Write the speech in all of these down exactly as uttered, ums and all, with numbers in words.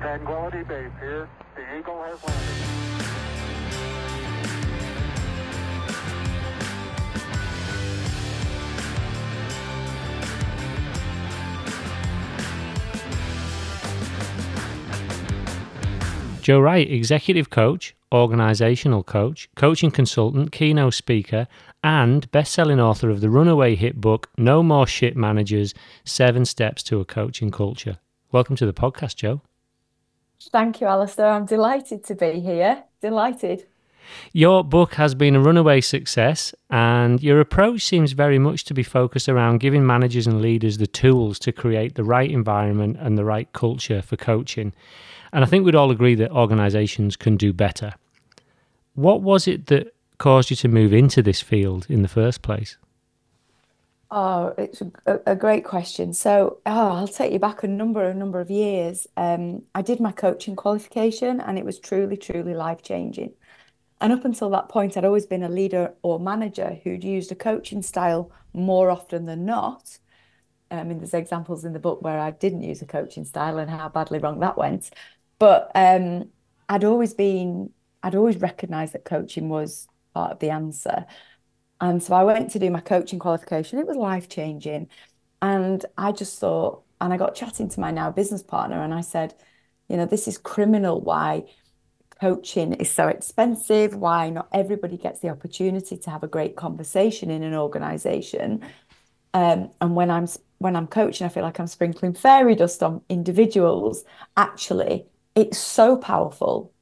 Tranquility Base here. The Eagle has landed. Jo Wright, Executive Coach, Organisational Coach, Coaching Consultant, Keynote Speaker, and best-selling author of the runaway hit book, No More Shit Managers, Seven Steps to a Coaching Culture. Welcome to the podcast, Jo. Thank you, Alistair. I'm delighted to be here. Delighted. Your book has been a runaway success, and your approach seems very much to be focused around giving managers and leaders the tools to create the right environment and the right culture for coaching. And I think we'd all agree that organisations can do better. What was it that caused you to move into this field in the first place? Oh, it's a, a great question. So oh, I'll take you back a number, a number of years. Um, I did my coaching qualification and it was truly, truly life-changing. And up until that point, I'd always been a leader or manager who'd used a coaching style more often than not. I mean, there's examples in the book where I didn't use a coaching style and how badly wrong that went. But um, I'd always been, I'd always recognised that coaching was part of the answer. And so I went to do my coaching qualification. It was life-changing. And I just thought, and I got chatting to my now business partner and I said, you know, this is criminal why coaching is so expensive, why not everybody gets the opportunity to have a great conversation in an organisation. Um, and when I'm when I'm coaching, I feel like I'm sprinkling fairy dust on individuals. Actually, it's so powerful.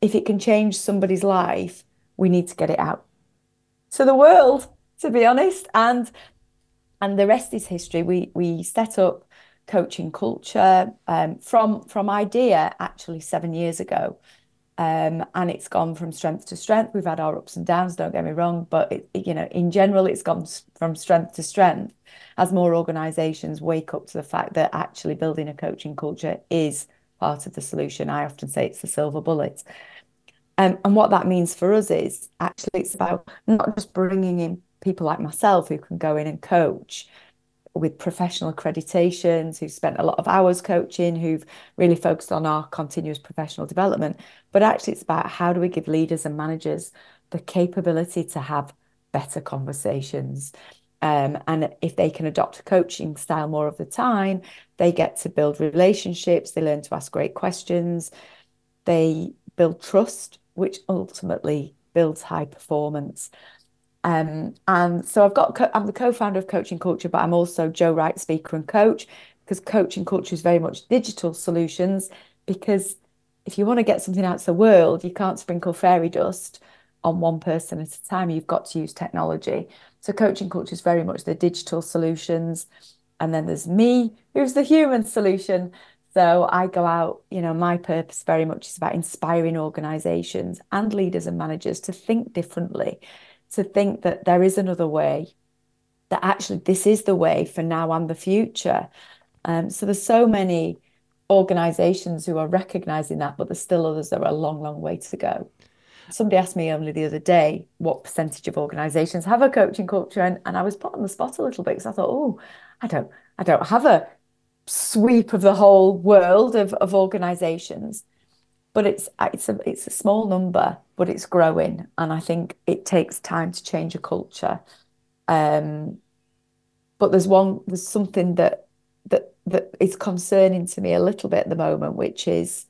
If it can change somebody's life, we need to get it out to the world, to be honest. And and the rest is history. We we set up Coaching Culture um, from from idea actually seven years ago. Um, and it's gone from strength to strength. We've had our ups and downs, don't get me wrong, but it, you know, in general, it's gone from strength to strength as more organisations wake up to the fact that actually building a coaching culture is part of the solution. I often say it's the silver bullet. Um, and what that means for us is actually it's about not just bringing in people like myself who can go in and coach with professional accreditations, who've spent a lot of hours coaching, who've really focused on our continuous professional development. But actually it's about how do we give leaders and managers the capability to have better conversations. Um, and if they can adopt a coaching style more of the time, they get to build relationships, they learn to ask great questions, they build trust, which ultimately builds high performance. Um, and so I've got, co- I'm the co-founder of Coaching Culture, but I'm also Jo Wright Speaker and Coach, because Coaching Culture is very much digital solutions, because if you want to get something out to the world, you can't sprinkle fairy dust on one person at a time. You've got to use technology. So Coaching Culture is very much the digital solutions. And then there's me, who's the human solution. So I go out, you know, my purpose very much is about inspiring organisations and leaders and managers to think differently, to think that there is another way, that actually this is the way for now and the future. Um, so there's so many organisations who are recognising that, but there's still others that are a long, long way to go. Somebody asked me only the other day, what percentage of organisations have a coaching culture? And, and I was put on the spot a little bit because I thought, oh, I don't, I don't have a sweep of the whole world of, of organisations. But it's it's a it's a small number, but it's growing, and I think it takes time to change a culture. Um, but there's one there's something that that that is concerning to me a little bit at the moment, which is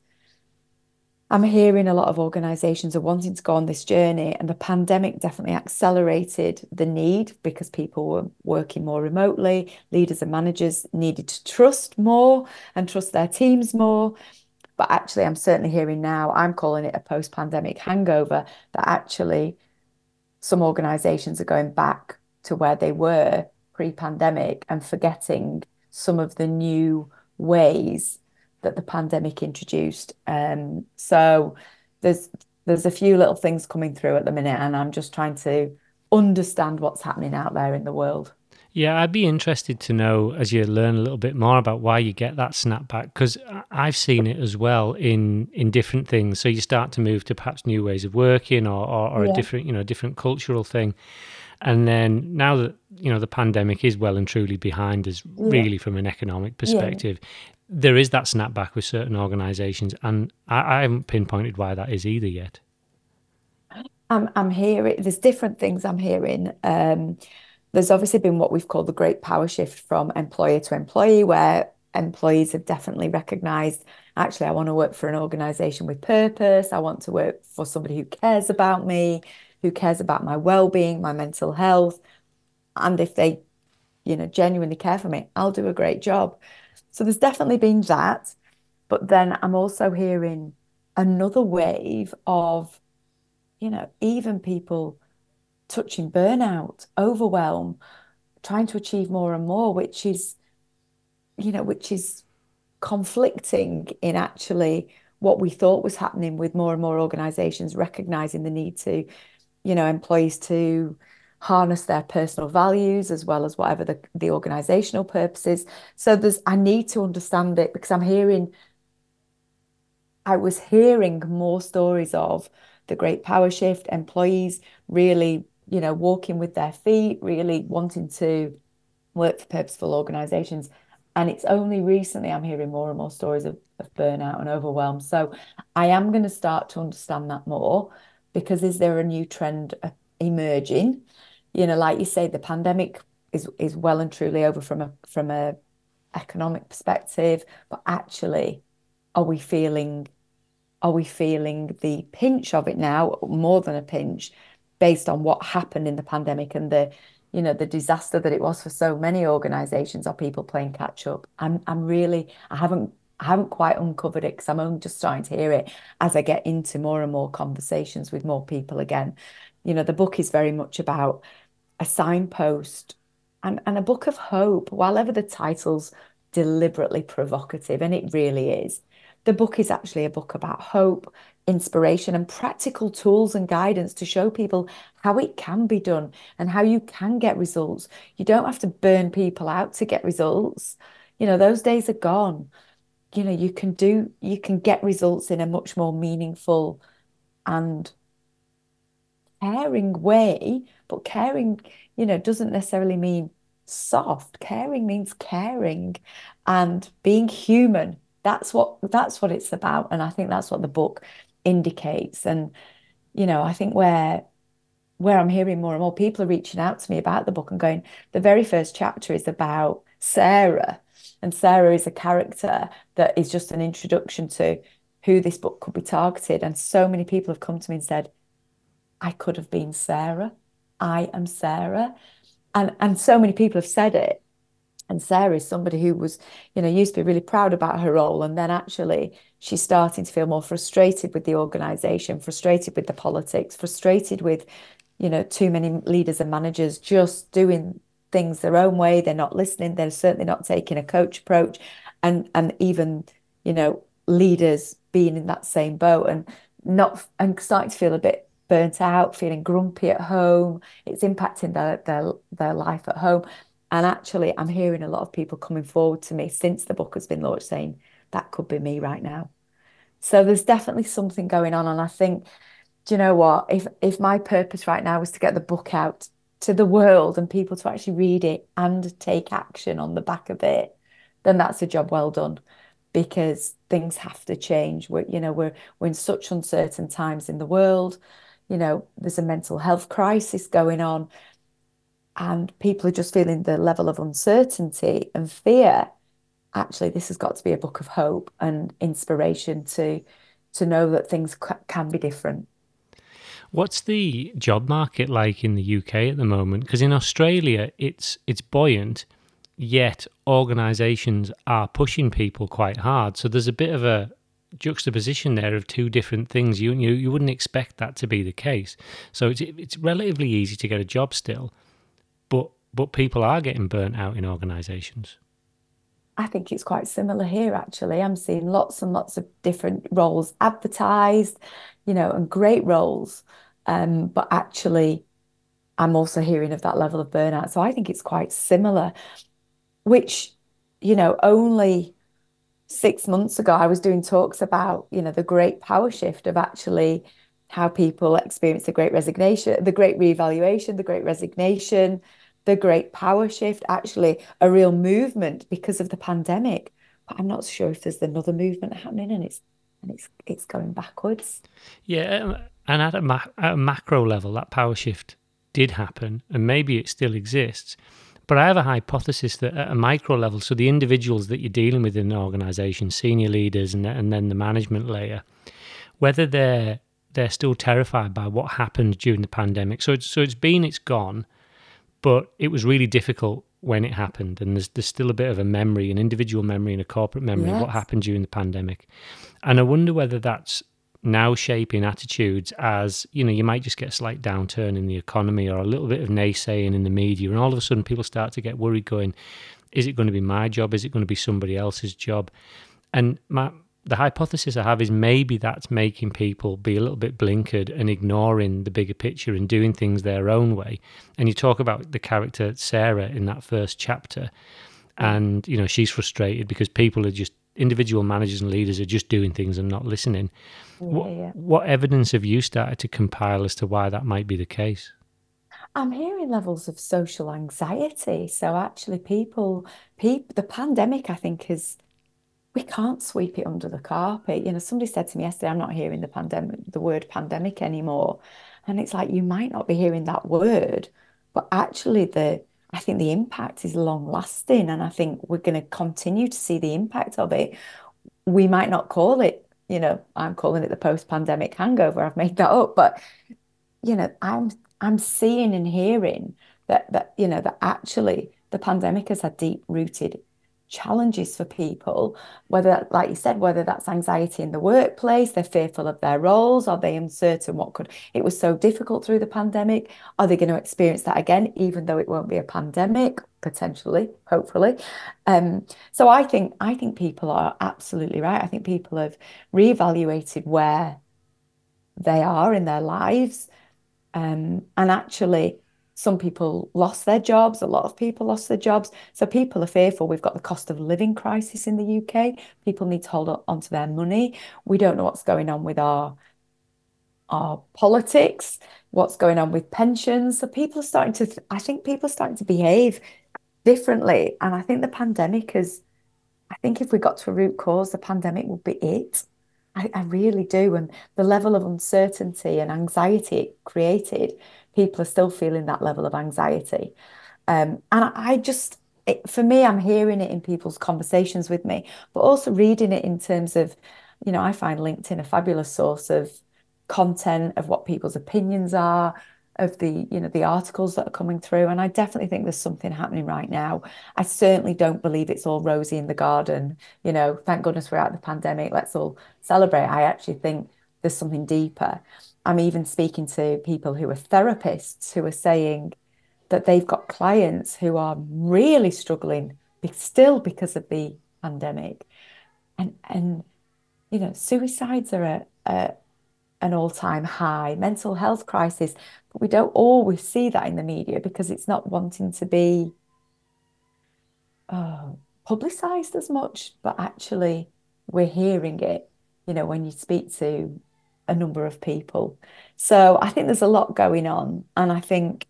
I'm hearing a lot of organisations are wanting to go on this journey, and the pandemic definitely accelerated the need because people were working more remotely. Leaders and managers needed to trust more and trust their teams more. But actually, I'm certainly hearing now, I'm calling it a post-pandemic hangover, that actually some organisations are going back to where they were pre-pandemic and forgetting some of the new ways that the pandemic introduced. Um, so there's there's a few little things coming through at the minute, and I'm just trying to understand what's happening out there in the world. Yeah, I'd be interested to know as you learn a little bit more about why you get that snapback, because I've seen it as well in in different things. So you start to move to perhaps new ways of working or or, or yeah. a different, you know, different cultural thing. And then now that, you know, the pandemic is well and truly behind us, really, yeah. from an economic perspective, yeah. there is that snapback with certain organisations, and I, I haven't pinpointed why that is either yet. I'm, I'm hearing, there's different things I'm hearing. Um, there's obviously been what we've called the great power shift from employer to employee, where employees have definitely recognised, actually, I want to work for an organisation with purpose. I want to work for somebody who cares about me, who cares about my well-being, my mental health. And if they, you know, genuinely care for me, I'll do a great job. So there's definitely been that. But then I'm also hearing another wave of, you know, even people touching burnout, overwhelm, trying to achieve more and more, which is, you know, which is conflicting in actually what we thought was happening with more and more organisations recognising the need to, you know, employees to harness their personal values as well as whatever the, the organisational purpose is. So there's, I need to understand it, because I'm hearing, I was hearing more stories of the great power shift, employees really, you know, walking with their feet, really wanting to work for purposeful organisations. And it's only recently I'm hearing more and more stories of, of burnout and overwhelm. So I am going to start to understand that more, because is there a new trend emerging? You know, like you say, the pandemic is is well and truly over from a from a economic perspective, but actually, are we feeling are we feeling the pinch of it now, more than a pinch, based on what happened in the pandemic and the, you know, the disaster that it was for so many organisations? Are people playing catch up? I'm, I'm really, I haven't, I haven't quite uncovered it, because I'm only just starting to hear it as I get into more and more conversations with more people again. You know, the book is very much about a signpost and, and a book of hope, while ever the title's deliberately provocative, and it really is. The book is actually a book about hope, inspiration, and practical tools and guidance to show people how it can be done and how you can get results. You don't have to burn people out to get results. You know, those days are gone. You know, you can do, you can get results in a much more meaningful and caring way. But caring, you know, doesn't necessarily mean soft. Caring means caring and being human. That's what that's what it's about. And I think that's what the book indicates. And, you know, I think where where I'm hearing more and more, people are reaching out to me about the book and going, the very first chapter is about Sarah. And Sarah is a character that is just an introduction to who this book could be targeted. And so many people have come to me and said, I could have been Sarah. I am Sarah. And and so many people have said it. And Sarah is somebody who was, you know, used to be really proud about her role. And then actually she's starting to feel more frustrated with the organisation, frustrated with the politics, frustrated with, you know, too many leaders and managers just doing things their own way. They're not listening. They're certainly not taking a coach approach. And and even, you know, leaders being in that same boat and not and starting to feel a bit burnt out, feeling grumpy at home. It's impacting their their, their life at home. And actually, I'm hearing a lot of people coming forward to me since the book has been launched saying, that could be me right now. So there's definitely something going on. And I think, do you know what, if if my purpose right now was to get the book out to the world and people to actually read it and take action on the back of it, then that's a job well done, because things have to change. We're, you know, we're, we're in such uncertain times in the world. You know, there's a mental health crisis going on. And people are just feeling the level of uncertainty and fear. Actually, this has got to be a book of hope and inspiration to to know that things can be different. What's the job market like in the U K at the moment? Because in Australia, it's it's buoyant, yet organisations are pushing people quite hard. So there's a bit of a juxtaposition there of two different things. You you you wouldn't expect that to be the case. So it's it's relatively easy to get a job still. But but people are getting burnt out in organisations. I think it's quite similar here, actually. I'm seeing lots and lots of different roles advertised, you know, and great roles. Um, but actually, I'm also hearing of that level of burnout. So I think it's quite similar, which, you know, only six months ago, I was doing talks about, you know, the great power shift of actually how people experience the great resignation, the great reevaluation, the great resignation, the great power shift, actually a real movement because of the pandemic. But I'm not sure if there's another movement happening, and it's and it's it's going backwards. Yeah, and at a, ma- at a macro level, that power shift did happen, and maybe it still exists. But I have a hypothesis that at a micro level, so the individuals that you're dealing with in an organisation, senior leaders, and, and then the management layer, whether they're they're still terrified by what happened during the pandemic. So it's, so it's been, it's gone, but it was really difficult when it happened, and there's, there's still a bit of a memory, an individual memory and a corporate memory, yes, of what happened during the pandemic. And I wonder whether that's now shaping attitudes as, you know, you might just get a slight downturn in the economy or a little bit of naysaying in the media, and all of a sudden people start to get worried going, is it going to be my job? Is it going to be somebody else's job? And my the hypothesis I have is maybe that's making people be a little bit blinkered and ignoring the bigger picture and doing things their own way. And you talk about the character Sarah in that first chapter, and, you know, she's frustrated because people are just, individual managers and leaders are just doing things and not listening. Yeah, what, yeah. what evidence have you started to compile as to why that might be the case? I'm hearing levels of social anxiety. So actually people, people the pandemic, I think, is... we can't sweep it under the carpet. You know, somebody said to me yesterday, I'm not hearing the pandemic, the word pandemic anymore. And it's like, you might not be hearing that word, but actually the, I think the impact is long lasting. And I think we're going to continue to see the impact of it. We might not call it, you know, I'm calling it the post-pandemic hangover. I've made that up, but you know, I'm, I'm seeing and hearing that, that, you know, that actually the pandemic has had deep rooted challenges for people, whether, like you said, whether that's anxiety in the workplace, they're fearful of their roles, are they uncertain what could, it was so difficult through the pandemic, are they going to experience that again, even though it won't be a pandemic, potentially, hopefully. Um, so I think, I think people are absolutely right. I think people have reevaluated where they are in their lives. Um, and actually, some people lost their jobs. A lot of people lost their jobs. So people are fearful. We've got the cost of living crisis in the U K. People need to hold on to their money. We don't know what's going on with our, our politics, what's going on with pensions. So people are starting to, th- I think people are starting to behave differently. And I think the pandemic is, I think if we got to a root cause, the pandemic would be it. I, I really do. And the level of uncertainty and anxiety it created, people are still feeling that level of anxiety. Um, and I just, it, for me, I'm hearing it in people's conversations with me, but also reading it in terms of, you know, I find LinkedIn a fabulous source of content, of what people's opinions are, of the, you know, the articles that are coming through. And I definitely think there's something happening right now. I certainly don't believe it's all rosy in the garden. You know, thank goodness we're out of the pandemic. Let's all celebrate. I actually think there's something deeper. I'm even speaking to people who are therapists who are saying that they've got clients who are really struggling still because of the pandemic. And, and you know, suicides are a, a, an all-time high, mental health crisis. But we don't always see that in the media because it's not wanting to be uh, publicised as much. But actually, we're hearing it, you know, when you speak to a number of people. So I think there's a lot going on, and I think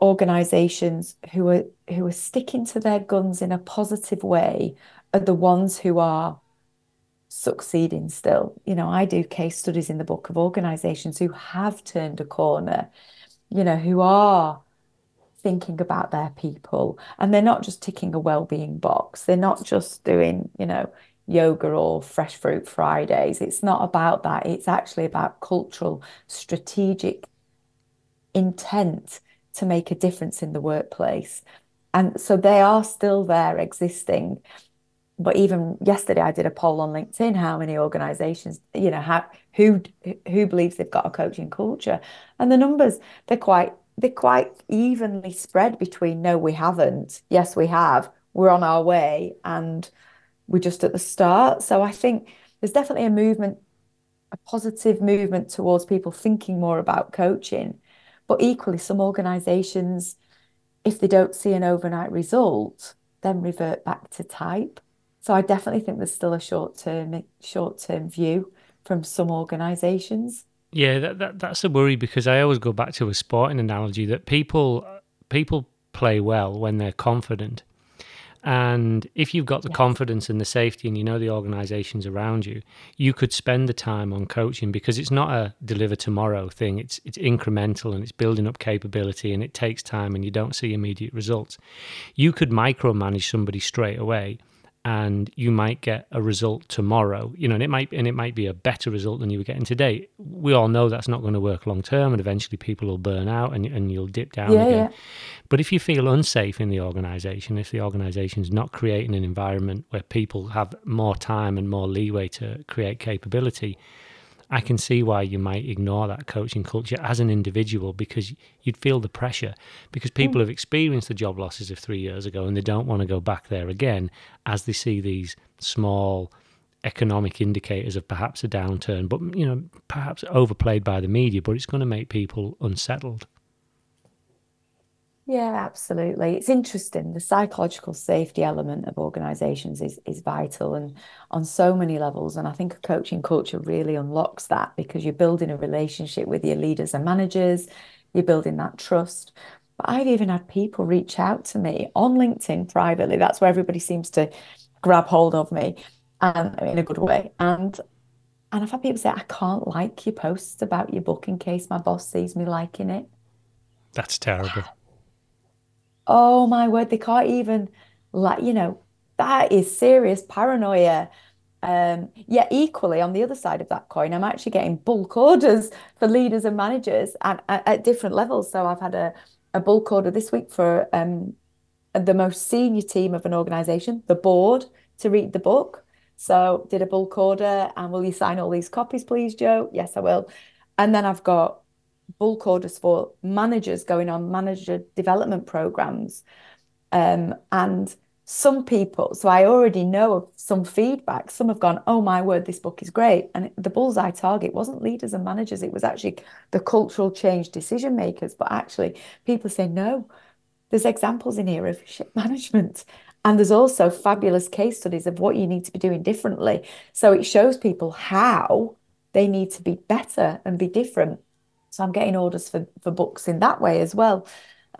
organisations who are who are sticking to their guns in a positive way are the ones who are succeeding still. You know, I do case studies in the book of organisations who have turned a corner, you know, who are thinking about their people, and they're not just ticking a well-being box. They're not just doing, you know, yoga or Fresh Fruit Fridays. It's not about that. It's actually about cultural, strategic intent to make a difference in the workplace. And so they are still there existing. But even yesterday, I did a poll on LinkedIn, how many organizations, you know, how, who who believes they've got a coaching culture? And the numbers, they're quite, they're quite evenly spread between no, we haven't, yes, we have, we're on our way, and we're just at the start. So I think there's definitely a movement, a positive movement towards people thinking more about coaching. But equally, some organisations, if they don't see an overnight result, then revert back to type. So I definitely think there's still a short-term, short-term view from some organisations. Yeah, that, that that's a worry, because I always go back to a sporting analogy that people people play well when they're confident. And if you've got the yeah. confidence and the safety, and you know the organizations around you, you could spend the time on coaching, because it's not a deliver tomorrow thing. It's it's incremental, and it's building up capability, and it takes time, and you don't see immediate results. You could micromanage somebody straight away, and you might get a result tomorrow, you know, and it might and it might be a better result than you were getting today. We all know that's not going to work long term, and eventually people will burn out, and, and you'll dip down yeah, again. Yeah. But if you feel unsafe in the organisation, if the organisation's not creating an environment where people have more time and more leeway to create capability, I can see why you might ignore that coaching culture as an individual, because you'd feel the pressure, because people mm. have experienced the job losses of three years ago, and they don't want to go back there again as they see these small economic indicators of perhaps a downturn, but, you know, perhaps overplayed by the media, but it's going to make people unsettled. Yeah, absolutely. It's interesting. The psychological safety element of organisations is, is vital, and on so many levels. And I think a coaching culture really unlocks that, because you're building a relationship with your leaders and managers. You're building that trust. But I've even had people reach out to me on LinkedIn privately. That's where everybody seems to grab hold of me, um, in a good way. And and I've had people say, I can't like your posts about your book in case my boss sees me liking it. That's terrible. Oh my word, they can't even, like, you know, that is serious paranoia. Um, yeah, equally, on the other side of that coin, I'm actually getting bulk orders for leaders and managers at, at, at different levels. So I've had a, a bulk order this week for um, the most senior team of an organisation, the board, to read the book. So did a bulk order, and will you sign all these copies, please, Joe? Yes, I will. And then I've got bulk orders for managers going on manager development programs, um, and some people, so I already know of some feedback, some have gone, oh my word, this book is great, and the bullseye target wasn't leaders and managers, it was actually the cultural change decision makers. But actually people say, no, there's examples in here of shit management, and there's also fabulous case studies of what you need to be doing differently. So it shows people how they need to be better and be different. So I'm getting orders for, for books in that way as well.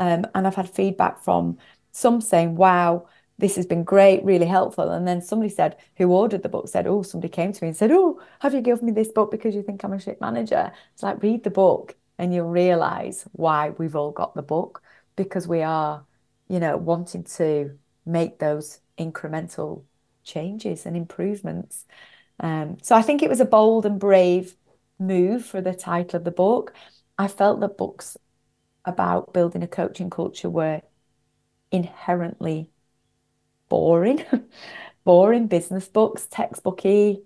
Um, and I've had feedback from some saying, wow, this has been great, really helpful. And then somebody said, who ordered the book, said, oh, somebody came to me and said, oh, have you given me this book because you think I'm a shit manager? It's like, read the book and you'll realise why we've all got the book, because we are, you know, wanting to make those incremental changes and improvements. Um, so I think it was a bold and brave move for the title of the book. I felt that books about building a coaching culture were inherently boring, boring business books, textbooky,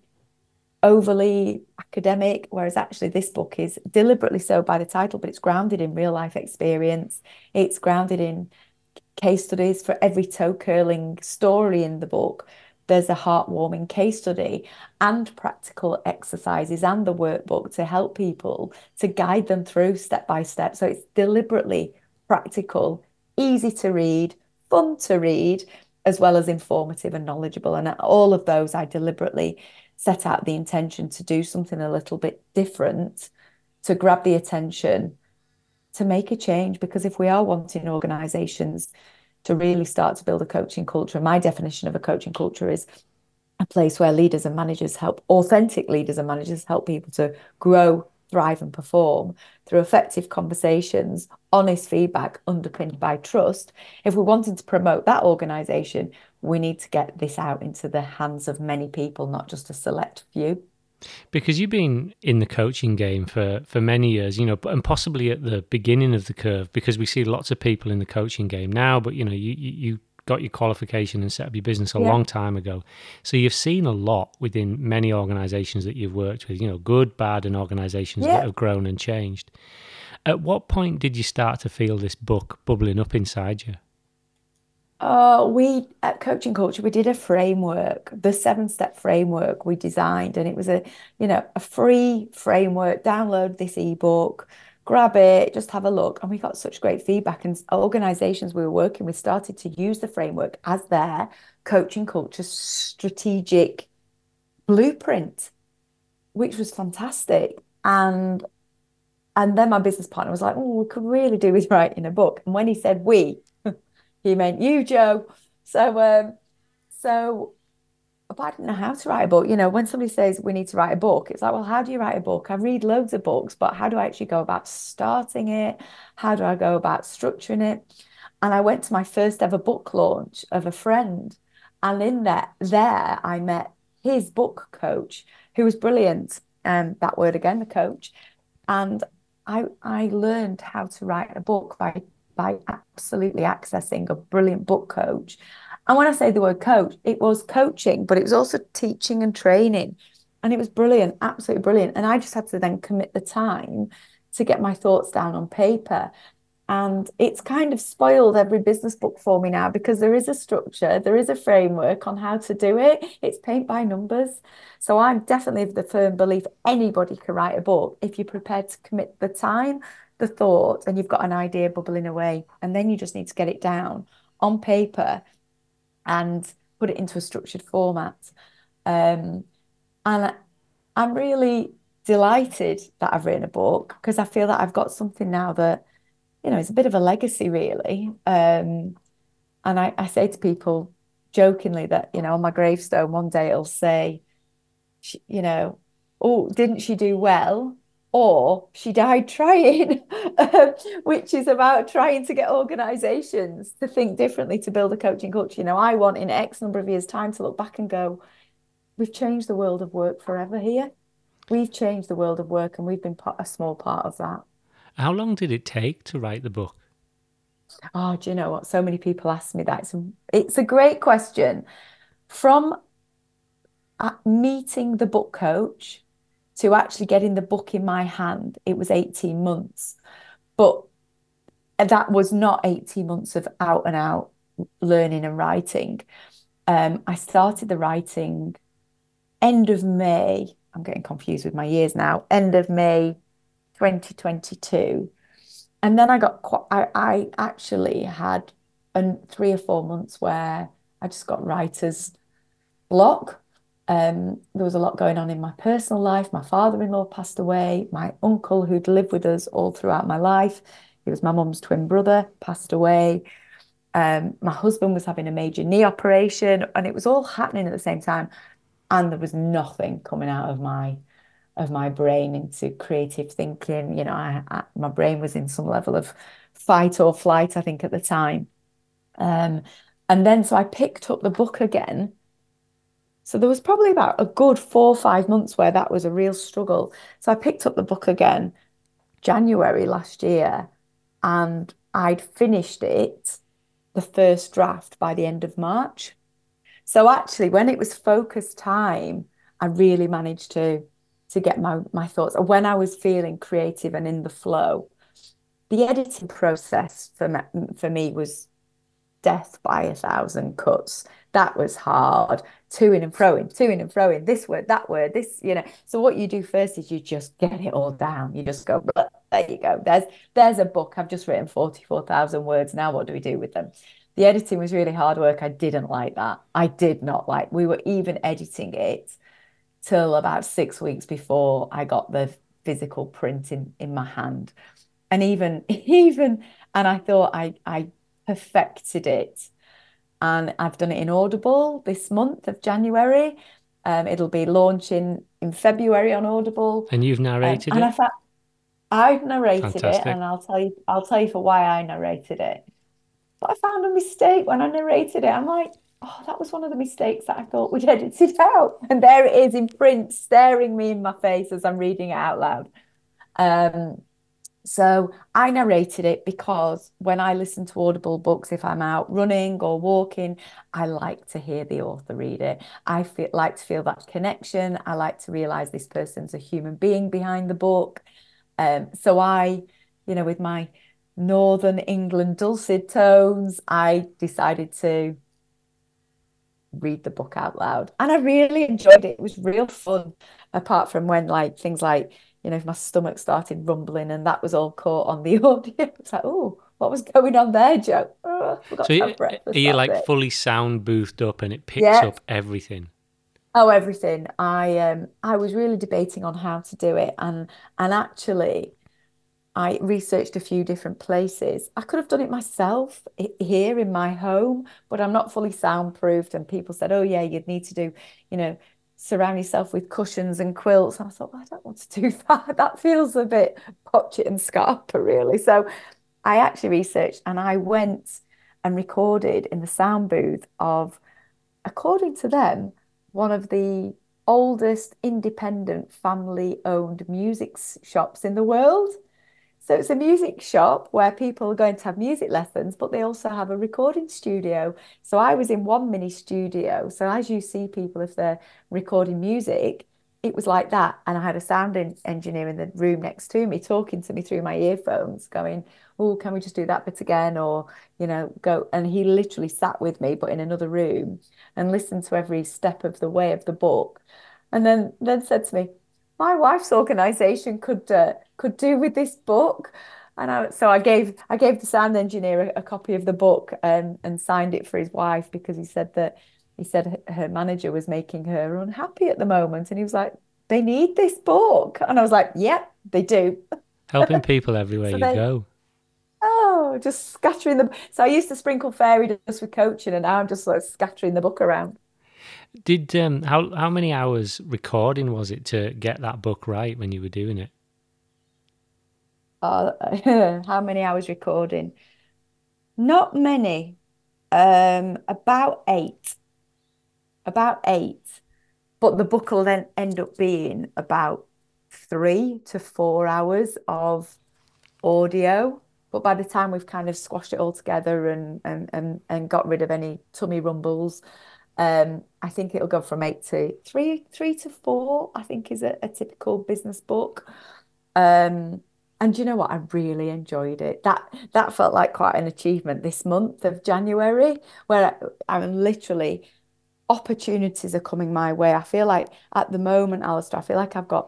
overly academic, whereas actually this book is deliberately so by the title, but it's grounded in real life experience. It's grounded in case studies. For every toe curling story in the book, there's a heartwarming case study and practical exercises and the workbook to help people, to guide them through step by step. So it's deliberately practical, easy to read, fun to read, as well as informative and knowledgeable. And all of those, I deliberately set out the intention to do something a little bit different, to grab the attention, to make a change. Because if we are wanting organisations to really start to build a coaching culture, my definition of a coaching culture is a place where leaders and managers help, authentic leaders and managers help people to grow, thrive and perform through effective conversations, honest feedback underpinned by trust. If we're wanting to promote that organisation, we need to get this out into the hands of many people, not just a select few. Because you've been in the coaching game for, for many years, you know, and possibly at the beginning of the curve, because we see lots of people in the coaching game now, but, you know, you, you got your qualification and set up your business a yeah. long time ago. So you've seen a lot within many organisations that you've worked with, you know, good, bad, and organisations yeah. that have grown and changed. At what point did you start to feel this book bubbling up inside you? Uh, we at Coaching Culture, we did a framework, the seven step framework we designed, and it was a, you know, a free framework. Download this ebook, grab it, just have a look. And we got such great feedback, and organizations we were working with started to use the framework as their coaching culture strategic blueprint, which was fantastic. And and then my business partner was like, oh, we could really do with writing a book. And when he said we, he meant you, Joe. So, um, so but I didn't know how to write a book. You know, when somebody says we need to write a book, it's like, well, how do you write a book? I read loads of books, but how do I actually go about starting it? How do I go about structuring it? And I went to my first ever book launch of a friend. And in there, there I met his book coach, who was brilliant. Um, that word again, the coach. And I I learned how to write a book by by absolutely accessing a brilliant book coach. And when I say the word coach, it was coaching, but it was also teaching and training. And it was brilliant, absolutely brilliant. And I just had to then commit the time to get my thoughts down on paper. And it's kind of spoiled every business book for me now, because there is a structure, there is a framework on how to do it. It's paint by numbers. So I'm definitely of the firm belief anybody can write a book if you're prepared to commit the time, the thought, and you've got an idea bubbling away. And then you just need to get it down on paper and put it into a structured format. Um, and I'm really delighted that I've written a book, because I feel that I've got something now that, you know, it's a bit of a legacy, really. Um, and I, I say to people jokingly that, you know, on my gravestone one day it'll say, she, you know, oh, didn't she do well? Or she died trying, which is about trying to get organisations to think differently, to build a coaching culture. You know, I want in X number of years' time to look back and go, we've changed the world of work forever here. We've changed the world of work, and we've been part, a small part of that. How long did it take to write the book? Oh, do you know what? So many people ask me that. It's a, it's a great question. From uh, meeting the book coach to actually getting the book in my hand, it was eighteen months. But that was not eighteen months of out and out learning and writing. Um, I started the writing end of May. I'm getting confused with my years now. End of May twenty twenty-two. And then I got quite, I, I actually had a, three or four months where I just got writer's block. Um, there was a lot going on in my personal life. My father-in-law passed away. My uncle, who'd lived with us all throughout my life, he was my mum's twin brother, passed away. Um, my husband was having a major knee operation, and it was all happening at the same time. And there was nothing coming out of my of my brain into creative thinking. You know, I, I, my brain was in some level of fight or flight, I think, at the time. Um, and then, so I picked up the book again. So there was probably about a good four or five months where that was a real struggle. So I picked up the book again, January last year, and I'd finished it, the first draft, by the end of March. So actually, when it was focus time, I really managed to, to get my, my thoughts. When I was feeling creative and in the flow, the editing process for me, for me was death by a thousand cuts. That was hard. To in and froing, to in and froing, this word, that word, this, you know. So what you do first is you just get it all down. You just go, there you go. There's there's a book. I've just written forty-four thousand words. Now what do we do with them? The editing was really hard work. I didn't like that. I did not like. We were even editing it till about six weeks before I got the physical print in, in my hand. And even, even, and I thought I, I perfected it. And I've done it in Audible this month of January. Um, it'll be launching in February on Audible. And you've narrated um, and it? I fa- I've narrated Fantastic. It, and I'll tell you I'll tell you for why I narrated it. But I found a mistake when I narrated it. I'm like, oh, that was one of the mistakes that I thought we'd edited out. And there it is in print, staring me in my face as I'm reading it out loud. Um, So I narrated it because when I listen to Audible books, if I'm out running or walking, I like to hear the author read it. I feel, like to feel that connection. I like to realise this person's a human being behind the book. Um, so I, you know, with my Northern England dulcet tones, I decided to read the book out loud. And I really enjoyed it. It was real fun, apart from when like things like, you know, if my stomach started rumbling and that was all caught on the audio. It's like, oh, what was going on there, Joe? Oh, so you, are you like it. Fully sound boothed up and it picks yeah. up everything? Oh, everything. I um I was really debating on how to do it, and and actually I researched a few different places. I could have done it myself here in my home, but I'm not fully soundproofed, and people said, "Oh yeah, you'd need to do, you know, surround yourself with cushions and quilts." And I thought, well, I don't want to do that. That feels a bit potchet and scarper, really. So I actually researched, and I went and recorded in the sound booth of, according to them, one of the oldest independent family-owned music shops in the world. So it's a music shop where people are going to have music lessons, but they also have a recording studio. So I was in one mini studio. So as you see people, if they're recording music, it was like that. And I had a sound engineer in the room next to me talking to me through my earphones going, "Oh, can we just do that bit again?" Or, you know, go. And he literally sat with me, but in another room, and listened to every step of the way of the book. And then, then said to me, "My wife's organisation could uh, could do with this book," and I, so I gave I gave the sound engineer a, a copy of the book and and signed it for his wife, because he said that he said her manager was making her unhappy at the moment, and he was like, "They need this book," and I was like, "Yep, yeah, they do." Helping people everywhere so you they, go. Oh, just scattering the. So I used to sprinkle fairy dust with coaching, and now I'm just sort of scattering the book around. Did um how how many hours recording was it to get that book right when you were doing it? Uh, how many hours recording? Not many. Um, about eight. About eight. But the book will then end up being about three to four hours of audio. But by the time we've kind of squashed it all together and and and, and got rid of any tummy rumbles, Um, I think it'll go from eight to three, three to four, I think, is a, a typical business book. Um, and you know what? I really enjoyed it. That that felt like quite an achievement this month of January, where I, I'm literally, opportunities are coming my way. I feel like at the moment, Alistair, I feel like I've got,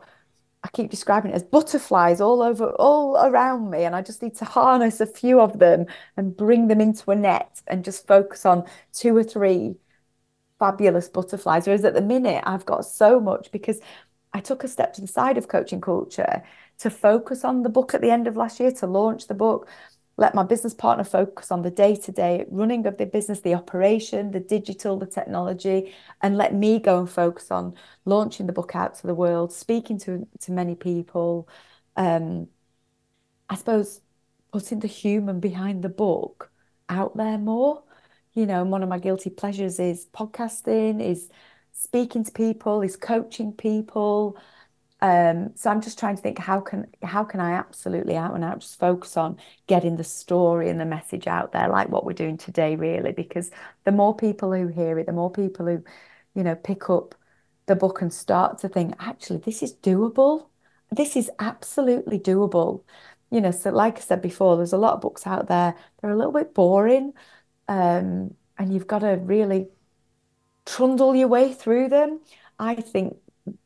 I keep describing it as butterflies all over, all around me, and I just need to harness a few of them and bring them into a net and just focus on two or three fabulous butterflies. Whereas at the minute I've got so much, because I took a step to the side of coaching culture to focus on the book at the end of last year, to launch the book, let my business partner focus on the day-to-day running of the business, the operation, the digital, the technology, and let me go and focus on launching the book out to the world, speaking to to many people, um I suppose putting the human behind the book out there more. You know, one of my guilty pleasures is podcasting, is speaking to people, is coaching people. Um, so I'm just trying to think, how can how can I absolutely out and out just focus on getting the story and the message out there, like what we're doing today, really? Because the more people who hear it, the more people who, you know, pick up the book and start to think, actually, this is doable. This is absolutely doable. You know, so like I said before, there's a lot of books out there. They're a little bit boring. Um, and you've got to really trundle your way through them. I think,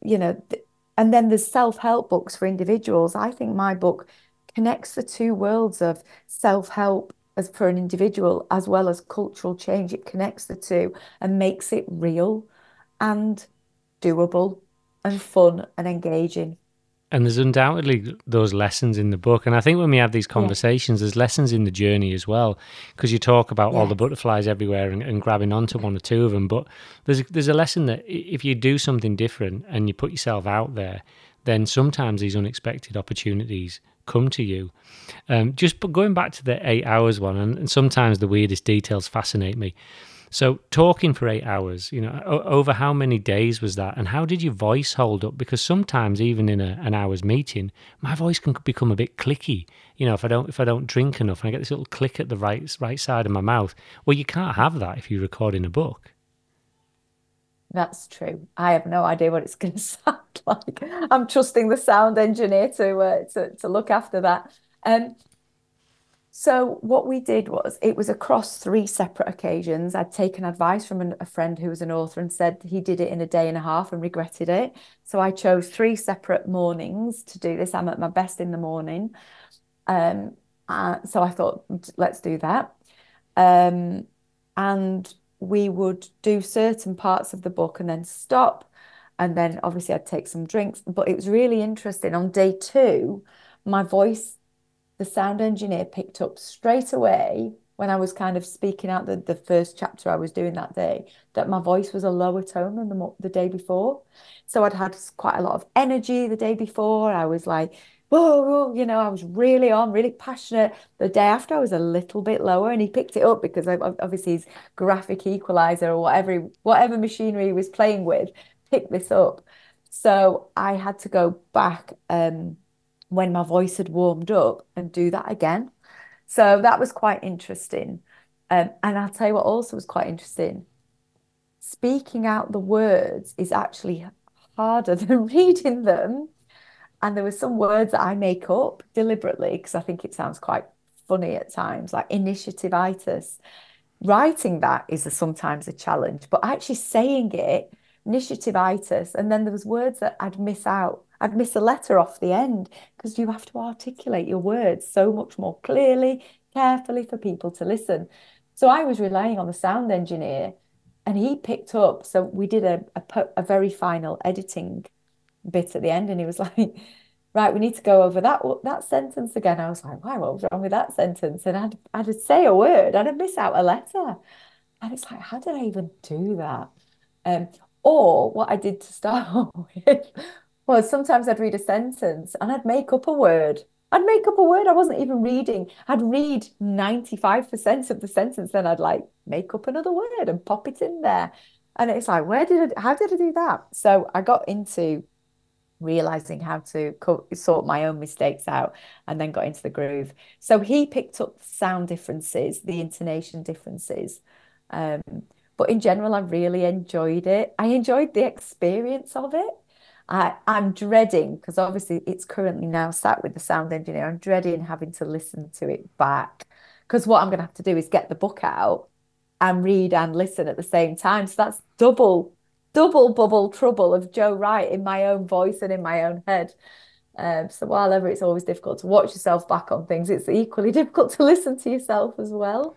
you know, th and then there's self-help books for individuals. I think my book connects the two worlds of self-help as for an individual as well as cultural change. It connects the two and makes it real and doable and fun and engaging. And there's undoubtedly those lessons in the book. And I think when we have these conversations, yeah. there's lessons in the journey as well, because you talk about yeah. all the butterflies everywhere and, and grabbing onto one or two of them. But there's a, there's a lesson that if you do something different and you put yourself out there, then sometimes these unexpected opportunities come to you. Um, just but going back to the eight hours one, and, and sometimes the weirdest details fascinate me. So talking for eight hours, you know, over how many days was that? And how did your voice hold up? Because sometimes even in a, an hour's meeting, my voice can become a bit clicky. You know, if I don't if I don't drink enough and I get this little click at the right, right side of my mouth. Well, you can't have that if you're recording a book. That's true. I have no idea what it's going to sound like. I'm trusting the sound engineer to, uh, to, to look after that. Um So what we did was, it was across three separate occasions. I'd taken advice from an, a friend who was an author and said he did it in a day and a half and regretted it. So I chose three separate mornings to do this. I'm at my best in the morning. Um, uh, so I thought, let's do that. Um, and we would do certain parts of the book and then stop And then obviously I'd take some drinks. But it was really interesting. On day two, my voice, the sound engineer picked up straight away when I was kind of speaking out the, the first chapter I was doing that day, that my voice was a lower tone than the, the day before. So I'd had quite a lot of energy the day before. I was like, whoa, you know, I was really on, really passionate. The day after, I was a little bit lower, and he picked it up because obviously his graphic equalizer or whatever, whatever machinery he was playing with picked this up. So I had to go back um, when my voice had warmed up and do that again. So that was quite interesting. Um, and I'll tell you what also was quite interesting. Speaking out the words is actually harder than reading them. And there were some words that I make up deliberately because I think it sounds quite funny at times, like initiativitis. Writing that is a, sometimes a challenge, but actually saying it, initiativitis, and then there was words that I'd miss out. I'd miss a letter off the end because you have to articulate your words so much more clearly, carefully for people to listen. So I was relying on the sound engineer, and he picked up. So we did a, a, a very final editing bit at the end, and he was like, right, we need to go over that that sentence again. I was like, wow, what was wrong with that sentence? And I'd, I'd say a word, I'd miss out a letter, and it's like, how did I even do that? Um, or what I did to start with was sometimes I'd read a sentence and I'd make up a word. I'd make up a word I wasn't even reading. I'd read ninety-five percent of the sentence, then I'd like make up another word and pop it in there, and it's like, where did I, how did I do that? So I got into realizing how to co- sort my own mistakes out, and then got into the groove. So he picked up sound differences, the intonation differences. Um, but in general, I really enjoyed it. I enjoyed the experience of it. I, I'm dreading, because obviously it's currently now sat with the sound engineer, I'm dreading having to listen to it back, because what I'm going to have to do is get the book out and read and listen at the same time. So that's double double bubble trouble of Joe Wright in my own voice and in my own head. Um, so while ever it's always difficult to watch yourself back on things, it's equally difficult to listen to yourself as well.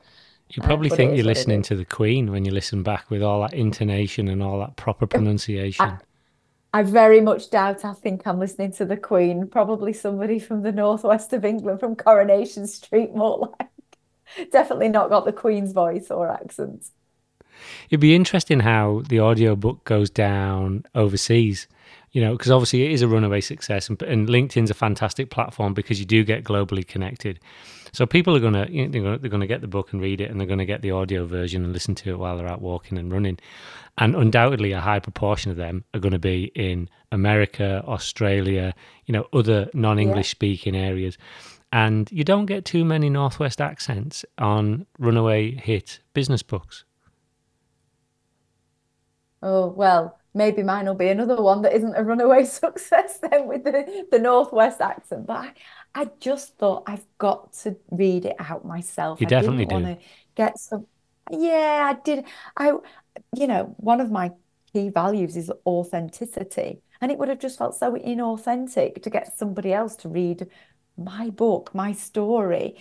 You probably um, think you're listening to the Queen when you listen back with all that intonation and all that proper pronunciation. I, I very much doubt I think I'm listening to the Queen, probably somebody from the northwest of England, from Coronation Street, more like. Definitely not got the Queen's voice or accent. It'd be interesting how the audiobook goes down overseas, you know, because obviously it is a runaway success, and, and LinkedIn's a fantastic platform because you do get globally connected. So people are going to, you know, they're going to get the book and read it, and they're going to get the audio version and listen to it while they're out walking and running. And undoubtedly a high proportion of them are going to be in America, Australia, you know, other non-English yeah. speaking areas. And you don't get too many Northwest accents on runaway hit business books. Oh, well, maybe mine will be another one that isn't a runaway success then, with the, the Northwest accent. But I, I just thought, I've got to read it out myself. You I definitely didn't do. Want to get some. Yeah, I did. I, you know, one of my key values is authenticity. And it would have just felt so inauthentic to get somebody else to read my book, my story,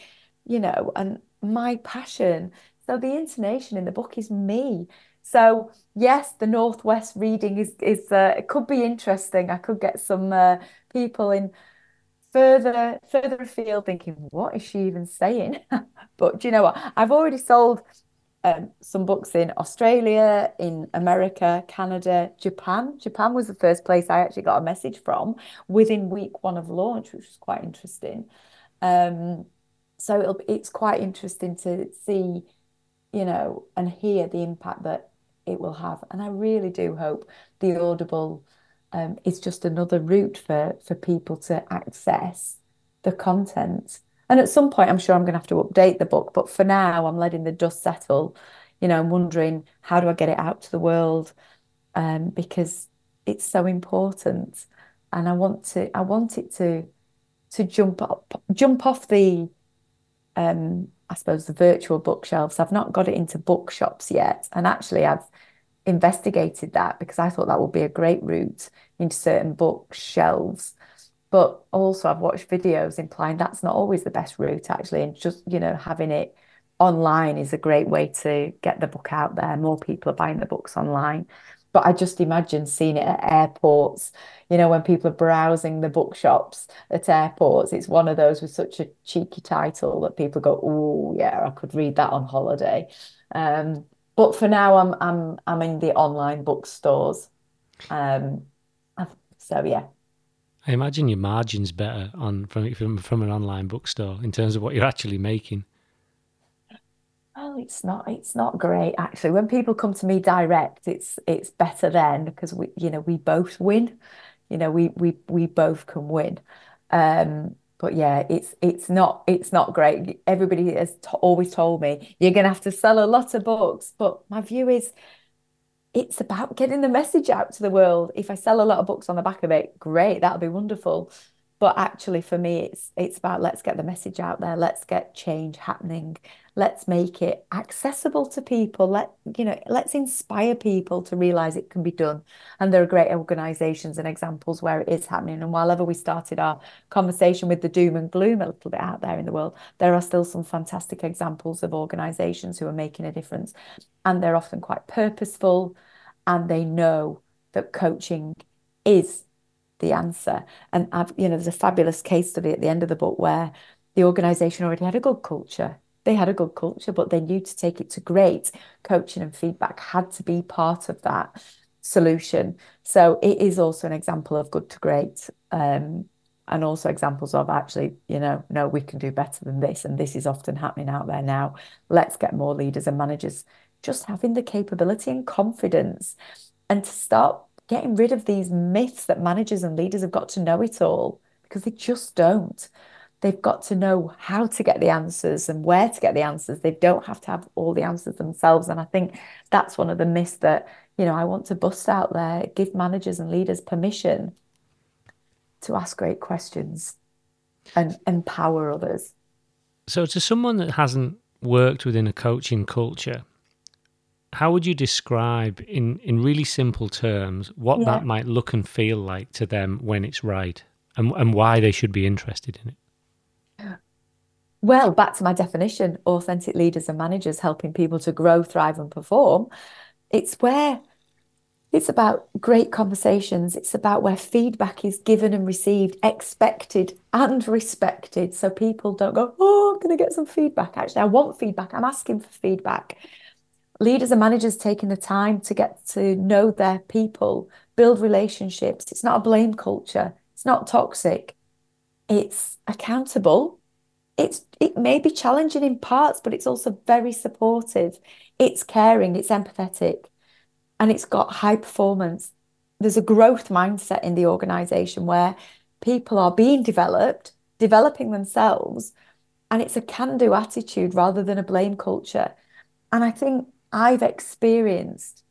you know, and my passion. So the intonation in the book is me. So yes, the Northwest reading is is uh, it could be interesting. I could get some uh, people in further further afield thinking, what is she even saying? But do you know what? I've already sold um, some books in Australia, in America, Canada, Japan. Japan was the first place I actually got a message from within week one of launch, which was quite interesting. Um, so it'll, it's quite interesting to see, you know, and hear the impact that it will have. And I really do hope the Audible um, is just another route for, for people to access the content. And at some point, I'm sure I'm going to have to update the book. But for now, I'm letting the dust settle. You know, I'm wondering, how do I get it out to the world? Um, because it's so important. And I want to, I want it to, to jump up, jump off the, um, I suppose, the virtual bookshelves. I've not got it into bookshops yet. And actually, I've investigated that because I thought that would be a great route into certain bookshelves. But also, I've watched videos implying that's not always the best route, actually. And just, you know, having it online is a great way to get the book out there. More people are buying the books online. But I just imagine seeing it at airports, you know, when people are browsing the bookshops at airports. It's one of those with such a cheeky title that people go, oh, yeah, I could read that on holiday. Um, but for now, I'm I'm I'm in the online bookstores. Um, so, yeah. I imagine your margin's better on from, from from an online bookstore in terms of what you're actually making. Well, it's not it's not great actually. When people come to me direct, it's it's better then, because we you know we both win. You know, we we we both can win. Um, but yeah, it's it's not it's not great. Everybody has t- always told me you're going to have to sell a lot of books, but my view is, it's about getting the message out to the world. If I sell a lot of books on the back of it, great, that'll be wonderful. But actually, for me, it's it's about let's get the message out there. Let's get change happening. Let's make it accessible to people. Let you know. Let's inspire people to realise it can be done. And there are great organisations and examples where it is happening. And while ever we started our conversation with the doom and gloom a little bit out there in the world, there are still some fantastic examples of organisations who are making a difference. And they're often quite purposeful, and they know that coaching is the answer. And I've, you know, there's a fabulous case study at the end of the book where the organisation already had a good culture. They had a good culture, but they knew to take it to great. Coaching and feedback had to be part of that solution. So it is also an example of good to great, um, and also examples of actually, you know, no, we can do better than this. And this is often happening out there now. Let's get more leaders and managers just having the capability and confidence, and to start getting rid of these myths that managers and leaders have got to know it all, because they just don't. They've got to know how to get the answers and where to get the answers. They don't have to have all the answers themselves. And I think that's one of the myths that, you know, I want to bust out there, give managers and leaders permission to ask great questions and empower others. So to someone that hasn't worked within a coaching culture, how would you describe in, in really simple terms what yeah. that might look and feel like to them when it's right, and, and why they should be interested in it? Well, back to my definition, authentic leaders and managers helping people to grow, thrive and perform. It's where it's about great conversations. It's about where feedback is given and received, expected and respected. So people don't go, oh, I'm going to get some feedback. Actually, I want feedback. I'm asking for feedback. Leaders and managers taking the time to get to know their people, build relationships. It's not a blame culture. It's not toxic. It's accountable. It's it may be challenging in parts, but it's also very supportive. It's caring. It's empathetic. And it's got high performance. There's a growth mindset in the organisation where people are being developed, developing themselves. And it's a can-do attitude rather than a blame culture. And I think I've experienced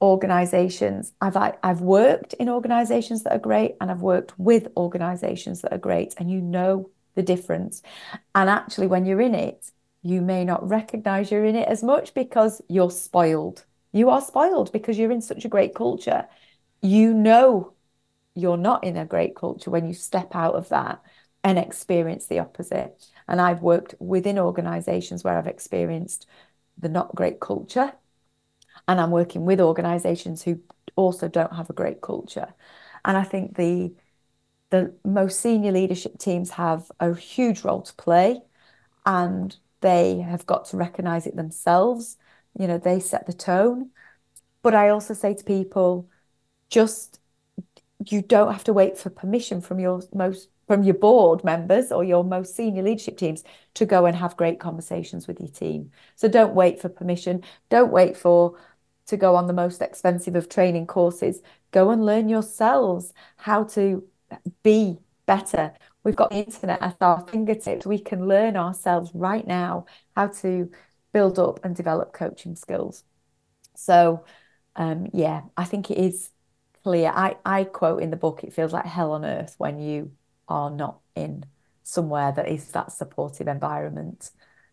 organisations, I've I, I've worked in organisations that are great, and I've worked with organisations that are great, and you know the difference. And actually when you're in it, you may not recognise you're in it as much because you're spoiled. You are spoiled because you're in such a great culture. You know you're not in a great culture when you step out of that and experience the opposite. And I've worked within organisations where I've experienced the not great culture, and I'm working with organisations who also don't have a great culture. And I think the the most senior leadership teams have a huge role to play, and they have got to recognise it themselves. You know, they set the tone. But I also say to people, just you don't have to wait for permission from your most from your board members or your most senior leadership teams to go and have great conversations with your team. So don't wait for permission. Don't wait for to go on the most expensive of training courses. Go and learn yourselves how to be better. We've got the internet at our fingertips. We can learn ourselves right now how to build up and develop coaching skills. So, um, yeah, I think it is clear. I, I quote in the book, it feels like hell on earth when you are not in somewhere that is that supportive environment,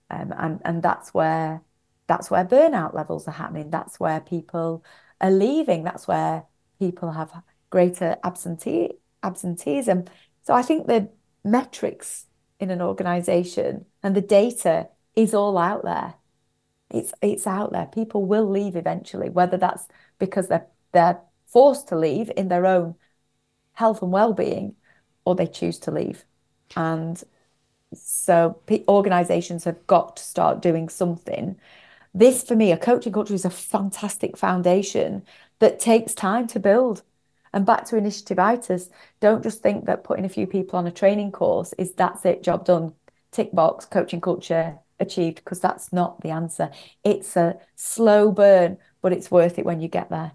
um, and and that's where that's where burnout levels are happening. That's where people are leaving. That's where people have greater absentee absenteeism. So I think the metrics in an organisation and the data is all out there. It's it's out there. People will leave eventually, whether that's because they're they're forced to leave in their own health and well-being, or they choose to leave. And so organisations have got to start doing something. This, for me, a coaching culture is a fantastic foundation that takes time to build. And back to initiativitis, don't just think that putting a few people on a training course is that's it, job done, tick box, coaching culture achieved, because that's not the answer. It's a slow burn, but it's worth it when you get there.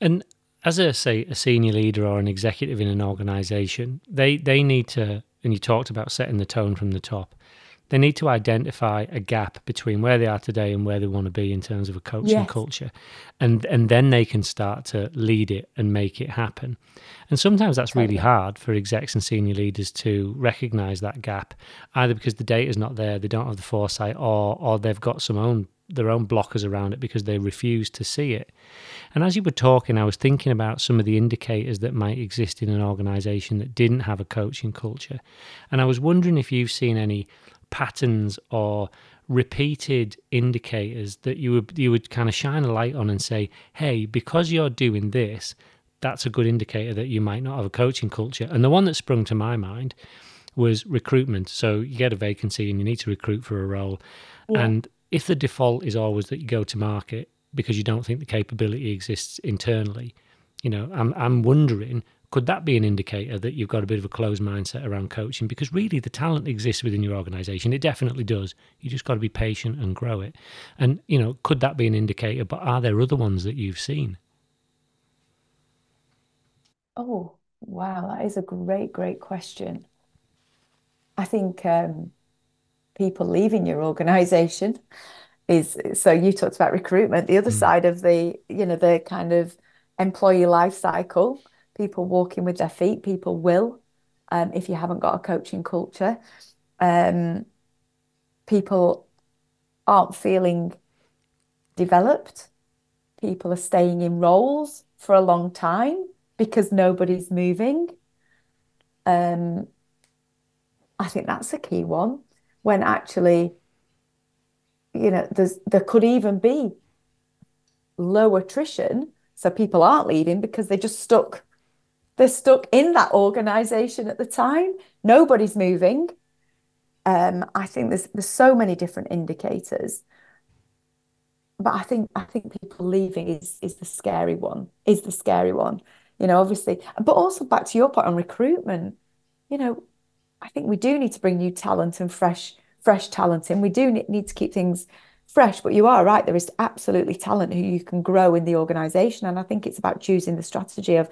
And as a, say, a senior leader or an executive in an organisation, they, they need to, and you talked about setting the tone from the top, they need to identify a gap between where they are today and where they want to be in terms of a coaching yes. culture. And and then they can start to lead it and make it happen. And sometimes that's really hard for execs and senior leaders to recognise that gap, either because the data's not there, they don't have the foresight, or or they've got some own their own blockers around it because they refuse to see it. And as you were talking, I was thinking about some of the indicators that might exist in an organisation that didn't have a coaching culture. And I was wondering if you've seen any patterns or repeated indicators that you would you would kind of shine a light on and say, hey, because you're doing this, that's a good indicator that you might not have a coaching culture. And the one that sprung to my mind was recruitment. So you get a vacancy and you need to recruit for a role. Yeah. And if the default is always that you go to market because you don't think the capability exists internally, you know, I'm I'm wondering, could that be an indicator that you've got a bit of a closed mindset around coaching? Because really the talent exists within your organisation. It definitely does. You just got to be patient and grow it. And, you know, could that be an indicator? But are there other ones that you've seen? Oh, wow. That is a great, great question. I think um, people leaving your organisation is, so you talked about recruitment, the other mm. side of the, you know, the kind of employee life cycle. People walking with their feet, people will, um, if you haven't got a coaching culture. Um, people aren't feeling developed. People are staying in roles for a long time because nobody's moving. Um, I think that's a key one, when actually, you know, there's, there could even be low attrition. So people aren't leaving because they're just stuck. They're stuck in that organisation at the time. Nobody's moving. Um, I think there's there's so many different indicators, but I think I think people leaving is is the scary one. Is the scary one, you know. Obviously, but also back to your point on recruitment. You know, I think we do need to bring new talent and fresh fresh talent in. We do need to keep things fresh, but you are right. There is absolutely talent who you can grow in the organisation, and I think it's about choosing the strategy of,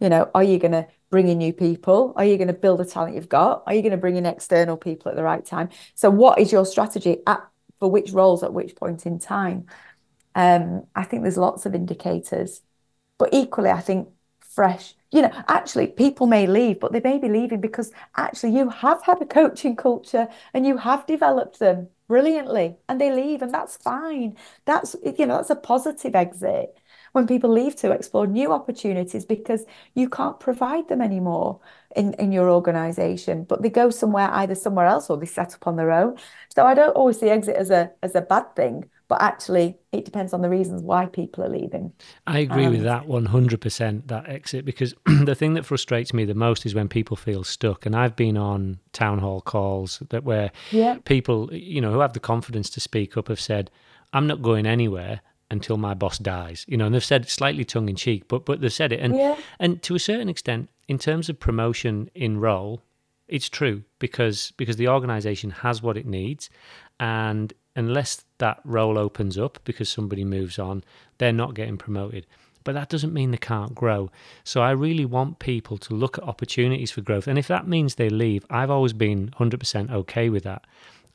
you know, are you going to bring in new people? Are you going to build the talent you've got? Are you going to bring in external people at the right time? So what is your strategy at, for which roles at which point in time? Um, I think there's lots of indicators. But equally, I think fresh, you know, actually people may leave, but they may be leaving because actually you have had a coaching culture and you have developed them brilliantly and they leave, and that's fine. That's, you know, that's a positive exit. When people leave to explore new opportunities because you can't provide them anymore in, in your organisation, but they go somewhere, either somewhere else or they set up on their own. So I don't always see exit as a as a bad thing, but actually it depends on the reasons why people are leaving. I agree um, with that one hundred percent, that exit, because the thing that frustrates me the most is when people feel stuck. And I've been on town hall calls that where yeah. people, you know, who have the confidence to speak up have said, I'm not going anywhere until my boss dies, you know, and they've said it slightly tongue-in-cheek, but but they've said it. And yeah. and to a certain extent, in terms of promotion in role, it's true, because because the organisation has what it needs, and unless that role opens up because somebody moves on, they're not getting promoted. But that doesn't mean they can't grow. So I really want people to look at opportunities for growth, and if that means they leave, I've always been one hundred percent okay with that.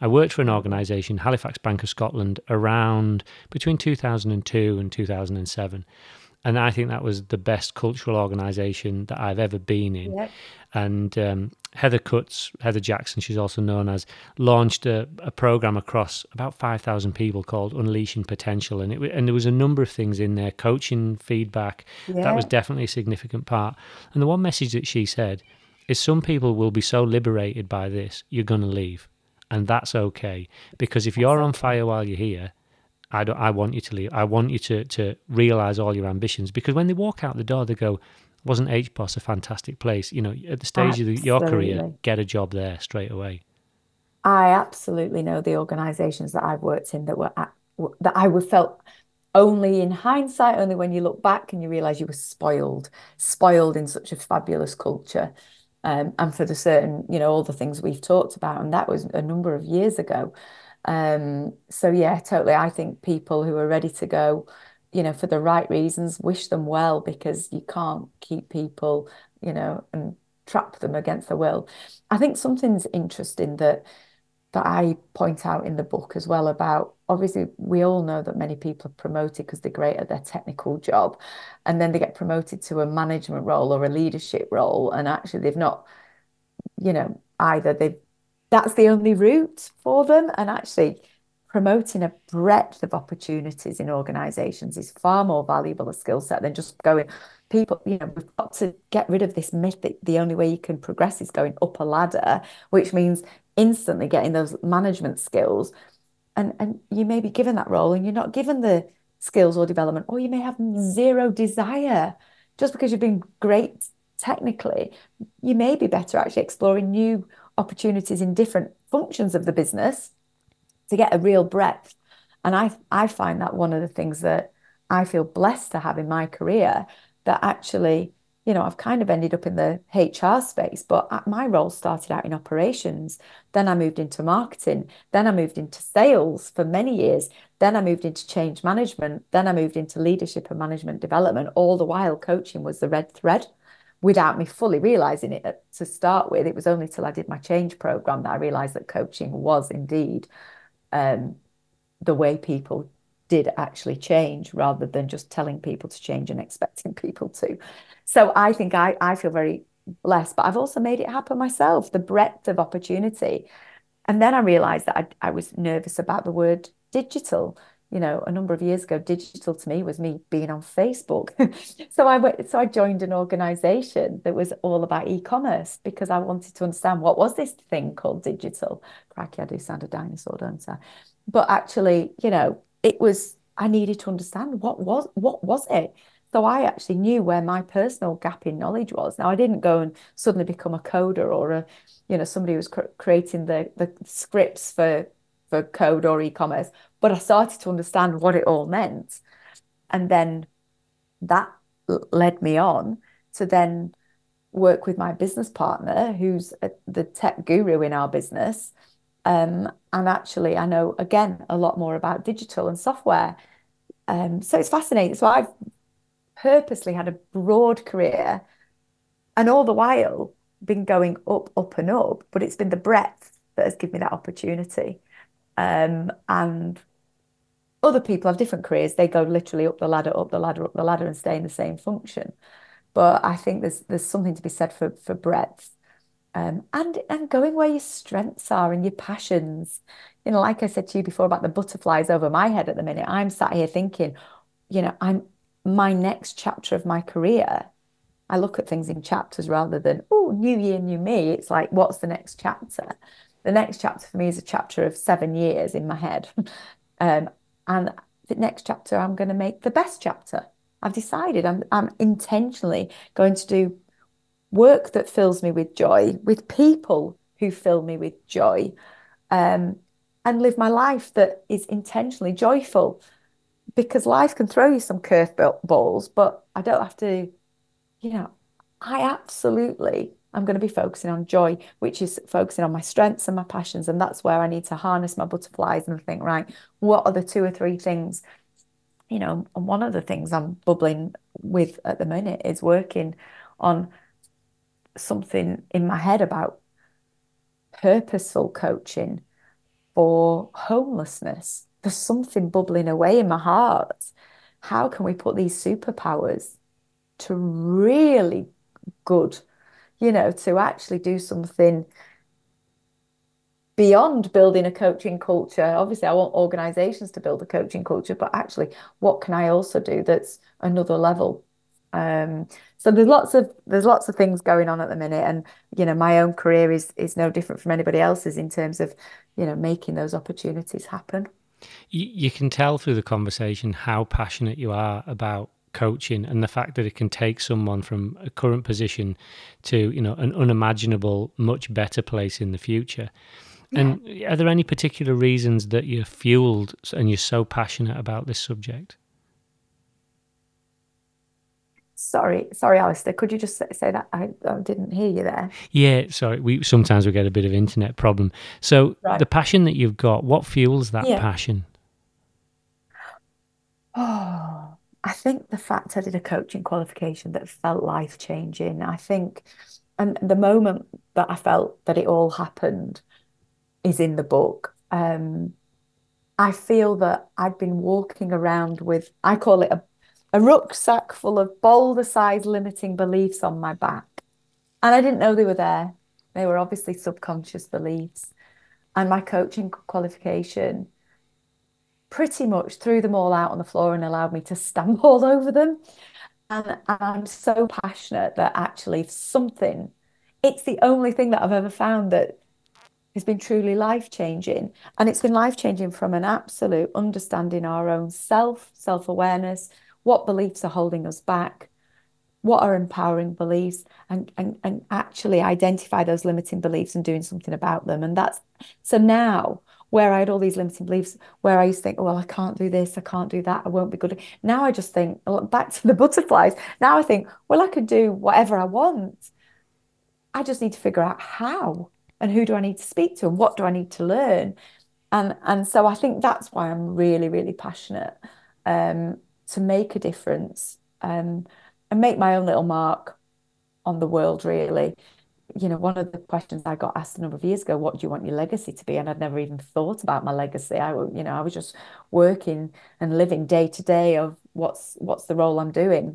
I worked for an organisation, Halifax, Bank of Scotland, around between two thousand two and two thousand seven. And I think that was the best cultural organisation that I've ever been in. Yep. And um, Heather Cuts, Heather Jackson, she's also known as, launched a, a programme across about five thousand people called Unleashing Potential. And, it, and there was a number of things in there, coaching, feedback. Yep. That was definitely a significant part. And the one message that she said is, some people will be so liberated by this, you're going to leave. And that's okay, because if you're on fire while you're here, I don't, I want you to leave. I want you to to realize all your ambitions, because when they walk out the door, they go, wasn't H B O S a fantastic place? You know, at the stage absolutely. of your career, get a job there straight away. I absolutely know the organizations that I've worked in that were at, that I would felt only in hindsight, only when you look back and you realize you were spoiled, spoiled in such a fabulous culture. Um, and for the certain, you know, all the things we've talked about. And that was a number of years ago. Um, so, yeah, totally. I think people who are ready to go, you know, for the right reasons, wish them well, because you can't keep people, you know, and trap them against their will. I think something's interesting that that I point out in the book as well about, obviously, we all know that many people are promoted because they're great at their technical job, and then they get promoted to a management role or a leadership role, and actually they've not, you know, either they've, that's the only route for them. And actually promoting a breadth of opportunities in organisations is far more valuable a skill set than just going, people, you know, we've got to get rid of this myth that the only way you can progress is going up a ladder, which means instantly getting those management skills, and and you may be given that role and you're not given the skills or development, or you may have zero desire. Just because you've been great technically, you may be better actually exploring new opportunities in different functions of the business to get a real breadth. And I I find that one of the things that I feel blessed to have in my career, that actually, you know, I've kind of ended up in the H R space, but my role started out in operations. Then I moved into marketing. Then I moved into sales for many years. Then I moved into change management. Then I moved into leadership and management development. All the while, coaching was the red thread without me fully realizing it to start with. It was only till I did my change program that I realized that coaching was indeed um, the way people did actually change, rather than just telling people to change and expecting people to. So I think I, I feel very blessed, but I've also made it happen myself, the breadth of opportunity. And then I realized that I, I was nervous about the word digital. You know, a number of years ago, digital to me was me being on Facebook. So I went, so I joined an organization that was all about e-commerce, because I wanted to understand, what was this thing called digital? Crikey, I do sound a dinosaur, don't I? But actually, you know, it was, I needed to understand what was, what was it? So I actually knew where my personal gap in knowledge was. Now, I didn't go and suddenly become a coder or a, you know, somebody who was cr- creating the, the scripts for, for code or e-commerce, but I started to understand what it all meant. And then that led me on to then work with my business partner, who's a, the tech guru in our business. Um, and actually, I know, again, a lot more about digital and software. Um, so it's fascinating. So I've purposely had a broad career, and all the while been going up, up and up, but it's been the breadth that has given me that opportunity. Um, and other people have different careers. They go literally up the ladder, up the ladder, up the ladder and stay in the same function. But I think there's there's something to be said for, for breadth. Um, and and going where your strengths are and your passions. You know, like I said to you before about the butterflies over my head at the minute, I'm sat here thinking, you know, I'm my next chapter of my career. I look at things in chapters rather than, oh, new year, new me. It's like, what's the next chapter? The next chapter for me is a chapter of seven years in my head. um, and the next chapter, I'm going to make the best chapter. I've decided I'm I'm intentionally going to do work that fills me with joy, with people who fill me with joy, um, and live my life that is intentionally joyful, because life can throw you some curveballs, but I don't have to, you know, I absolutely am going to be focusing on joy, which is focusing on my strengths and my passions. And that's where I need to harness my butterflies and think, right, what are the two or three things, you know, and one of the things I'm bubbling with at the minute is working on something in my head about purposeful coaching for homelessness. There's something bubbling away in my heart. How can we put these superpowers to really good, you know, to actually do something beyond building a coaching culture? Obviously, I want organizations to build a coaching culture, but actually, what can I also do that's another level? Um, so there's lots of there's lots of things going on at the minute, and you know, my own career is is no different from anybody else's in terms of, you know, making those opportunities happen. you, you can tell through the conversation how passionate you are about coaching and the fact that it can take someone from a current position to, you know, an unimaginable, much better place in the future. Yeah. And are there any particular reasons that you're fueled and you're so passionate about this subject? Sorry, sorry, Alistair, could you just say that? I, I didn't hear you there. Yeah, sorry. We sometimes we get a bit of internet problem. So right. The passion that you've got, what fuels that yeah. passion? Oh, I think the fact I did a coaching qualification that felt life-changing. I think, and the moment that I felt that it all happened is in the book. Um, I feel that I've been walking around with, I call it a A rucksack full of boulder-sized limiting beliefs on my back. And I didn't know they were there. They were obviously subconscious beliefs. And my coaching qualification pretty much threw them all out on the floor and allowed me to stamp all over them. And I'm so passionate that actually something, it's the only thing that I've ever found that has been truly life-changing. And it's been life-changing from an absolute understanding our own self, self-awareness, what beliefs are holding us back, what are empowering beliefs, and, and, and actually identify those limiting beliefs and doing something about them. And that's, so now where I had all these limiting beliefs, where I used to think, well, I can't do this, I can't do that, I won't be good. Now I just think, back to the butterflies, now I think, well, I could do whatever I want. I just need to figure out how, and who do I need to speak to, and what do I need to learn? And, and so I think that's why I'm really, really passionate. Um, to make a difference um, and make my own little mark on the world, really. You know, one of the questions I got asked a number of years ago, what do you want your legacy to be? And I'd never even thought about my legacy. I, you know, I was just working and living day to day of what's, what's the role I'm doing.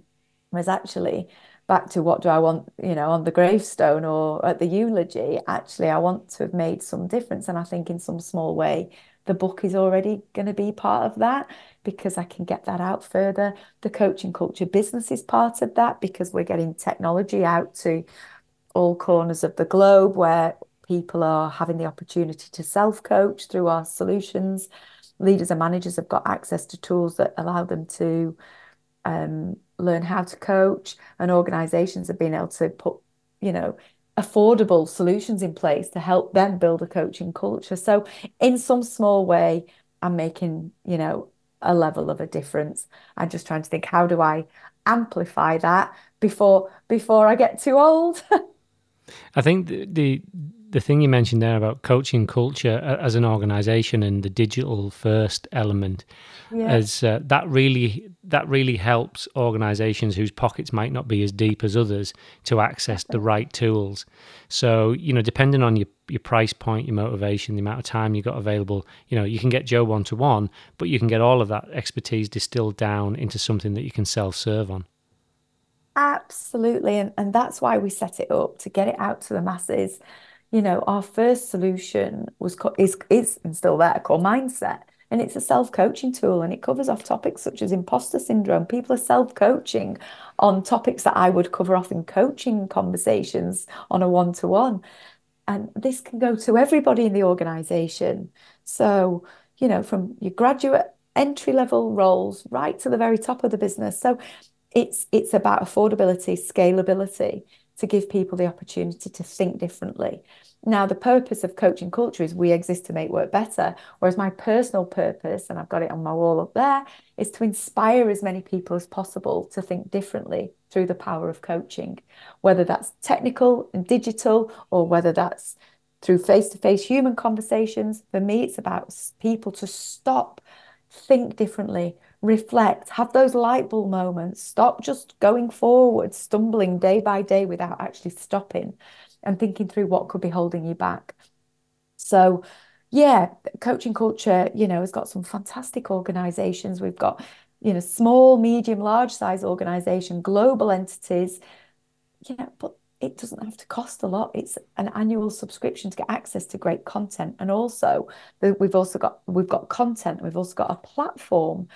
It was actually back to what do I want, you know, on the gravestone or at the eulogy. Actually, I want to have made some difference. And I think in some small way, the book is already going to be part of that because I can get that out further. The coaching culture business is part of that because we're getting technology out to all corners of the globe where people are having the opportunity to self-coach through our solutions. Leaders and managers have got access to tools that allow them to um, learn how to coach, and organisations have been able to put, you know, affordable solutions in place to help them build a coaching culture. So in some small way, I'm making, you know, a level of a difference. I'm just trying to think, how do I amplify that before before I get too old? I think the, the the thing you mentioned there about coaching culture as an organization and the digital first element yeah. is uh, that really that really helps organizations whose pockets might not be as deep as others to access the right tools. So, you know, depending on your, your price point, your motivation, the amount of time you've got available, you know, you can get Joe one-to-one, but you can get all of that expertise distilled down into something that you can self-serve on. Absolutely. And, and that's why we set it up, to get it out to the masses. You know, our first solution was is, is and still there called Mindset. And it's a self-coaching tool, and it covers off topics such as imposter syndrome. People are self-coaching on topics that I would cover off in coaching conversations on a one-to-one. And this can go to everybody in the organisation. So, you know, from your graduate entry-level roles right to the very top of the business. So it's it's about affordability, scalability, to give people the opportunity to think differently. Now, the purpose of coaching culture is we exist to make work better, whereas my personal purpose, and I've got it on my wall up there, is to inspire as many people as possible to think differently through the power of coaching, whether that's technical and digital, or whether that's through face-to-face human conversations. For me, it's about people to stop, think differently, reflect, have those light bulb moments, stop just going forward, stumbling day by day without actually stopping and thinking through what could be holding you back. So yeah, coaching culture, you know, has got some fantastic organizations. We've got, you know, small, medium, large size organization, global entities, you know, but it doesn't have to cost a lot. It's an annual subscription to get access to great content. And also we've also got, we've got content, we've also got a platform,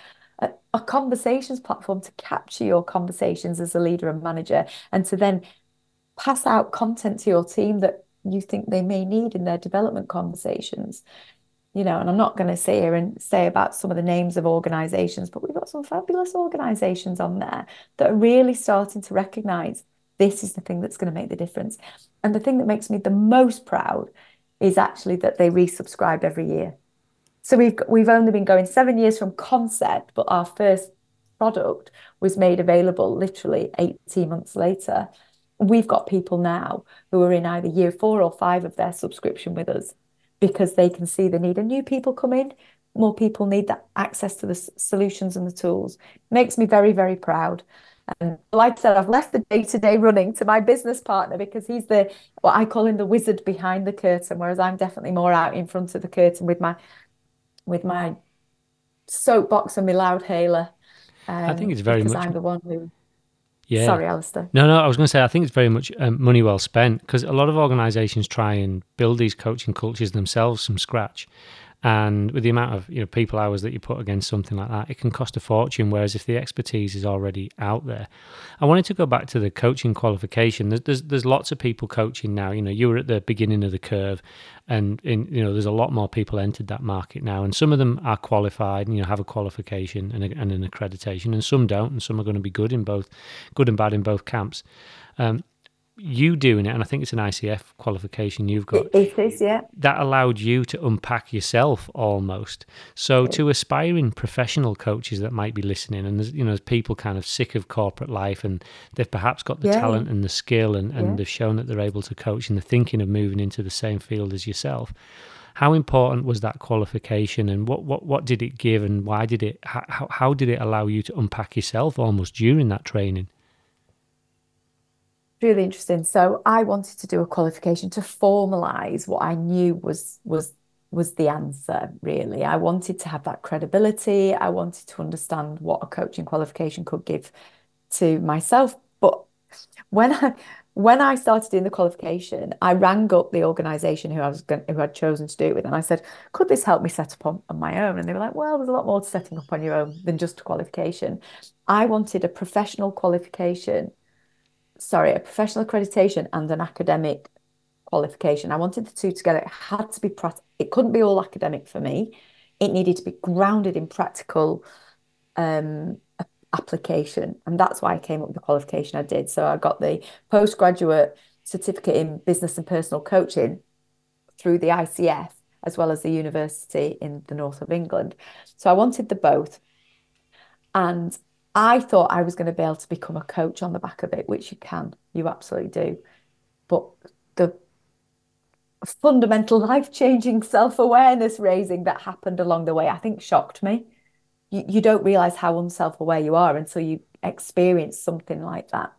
a conversations platform to capture your conversations as a leader and manager, and to then pass out content to your team that you think they may need in their development conversations. you know, and I'm not going to sit here and say about some of the names of organisations, but we've got some fabulous organisations on there that are really starting to recognise this is the thing that's going to make the difference. And the thing that makes me the most proud is actually that they resubscribe every year. So we've we've only been going seven years from concept, but our first product was made available literally eighteen months later. We've got people now who are in either year four or five of their subscription with us because they can see the need. And new people come in, more people need that access to the solutions and the tools. Makes me very, very proud. And like I said, I've left the day-to-day running to my business partner because he's the, what I call him, the wizard behind the curtain, whereas I'm definitely more out in front of the curtain with my with my soapbox and my loud hailer. Um, I think it's very much... I'm the one who... Yeah. Sorry, Alistair. No, no, I was going to say, I think it's very much um, money well spent, because a lot of organisations try and build these coaching cultures themselves from scratch. And with the amount of, you know, people hours that you put against something like that, it can cost a fortune, whereas if the expertise is already out there. I wanted to go back to the coaching qualification. There's there's, there's lots of people coaching now. You know, you were at the beginning of the curve, and, in, you know, there's a lot more people entered that market now. And some of them are qualified and, you know, have a qualification and, a, and an accreditation, and some don't, and some are going to be good in both, good and bad in both camps. Um, you doing it, and I think it's an I C F qualification you've got. It is, yeah. That allowed you to unpack yourself almost. So to aspiring professional coaches that might be listening, and there's, you know, there's people kind of sick of corporate life, and they've perhaps got the yeah. talent and the skill, and, and yeah. they've shown that they're able to coach, and they're thinking of moving into the same field as yourself. How important was that qualification, and what what, what did it give, and why did it, how, how did it allow you to unpack yourself almost during that training? Really interesting. So I wanted to do a qualification to formalize what I knew was was was the answer, really. I wanted to have that credibility. I wanted to understand what a coaching qualification could give to myself. But when I when I started doing the qualification, I rang up the organization who I was going, who I'd chosen to do it with, and I said, could this help me set up on, on my own? And they were like, well, there's a lot more to setting up on your own than just a qualification. I wanted a professional qualification. Sorry, a professional accreditation and an academic qualification. I wanted the two together. It had to be practical. It couldn't be all academic for me. It needed to be grounded in practical um, application. And that's why I came up with the qualification I did. So I got the postgraduate certificate in business and personal coaching through the I C F, as well as the university in the north of England. So I wanted the both. And I thought I was going to be able to become a coach on the back of it, which you can, you absolutely do. But the fundamental life-changing self-awareness raising that happened along the way, I think, shocked me. You, you don't realise how unself-aware you are until you experience something like that.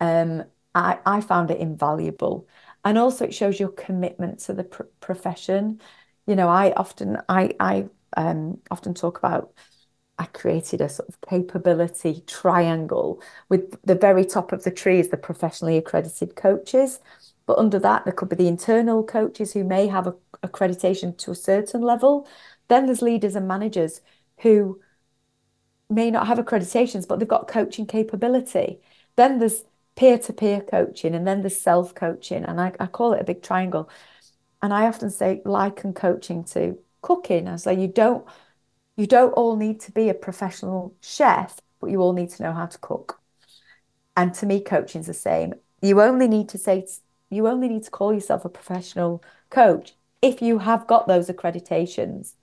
Um, I, I found it invaluable. And also it shows your commitment to the pr- profession. You know, I often, I, I um, often talk about I created a sort of capability triangle with the very top of the tree is the professionally accredited coaches. But under that, there could be the internal coaches who may have a, accreditation to a certain level. Then there's leaders and managers who may not have accreditations, but they've got coaching capability. Then there's peer-to-peer coaching, and then there's self-coaching. And I, I call it a big triangle. And I often say, liken coaching to cooking. I say, you don't, You don't all need to be a professional chef, but you all need to know how to cook. And to me, coaching's the same. You only need to say, you only need to call yourself a professional coach if you have got those accreditations.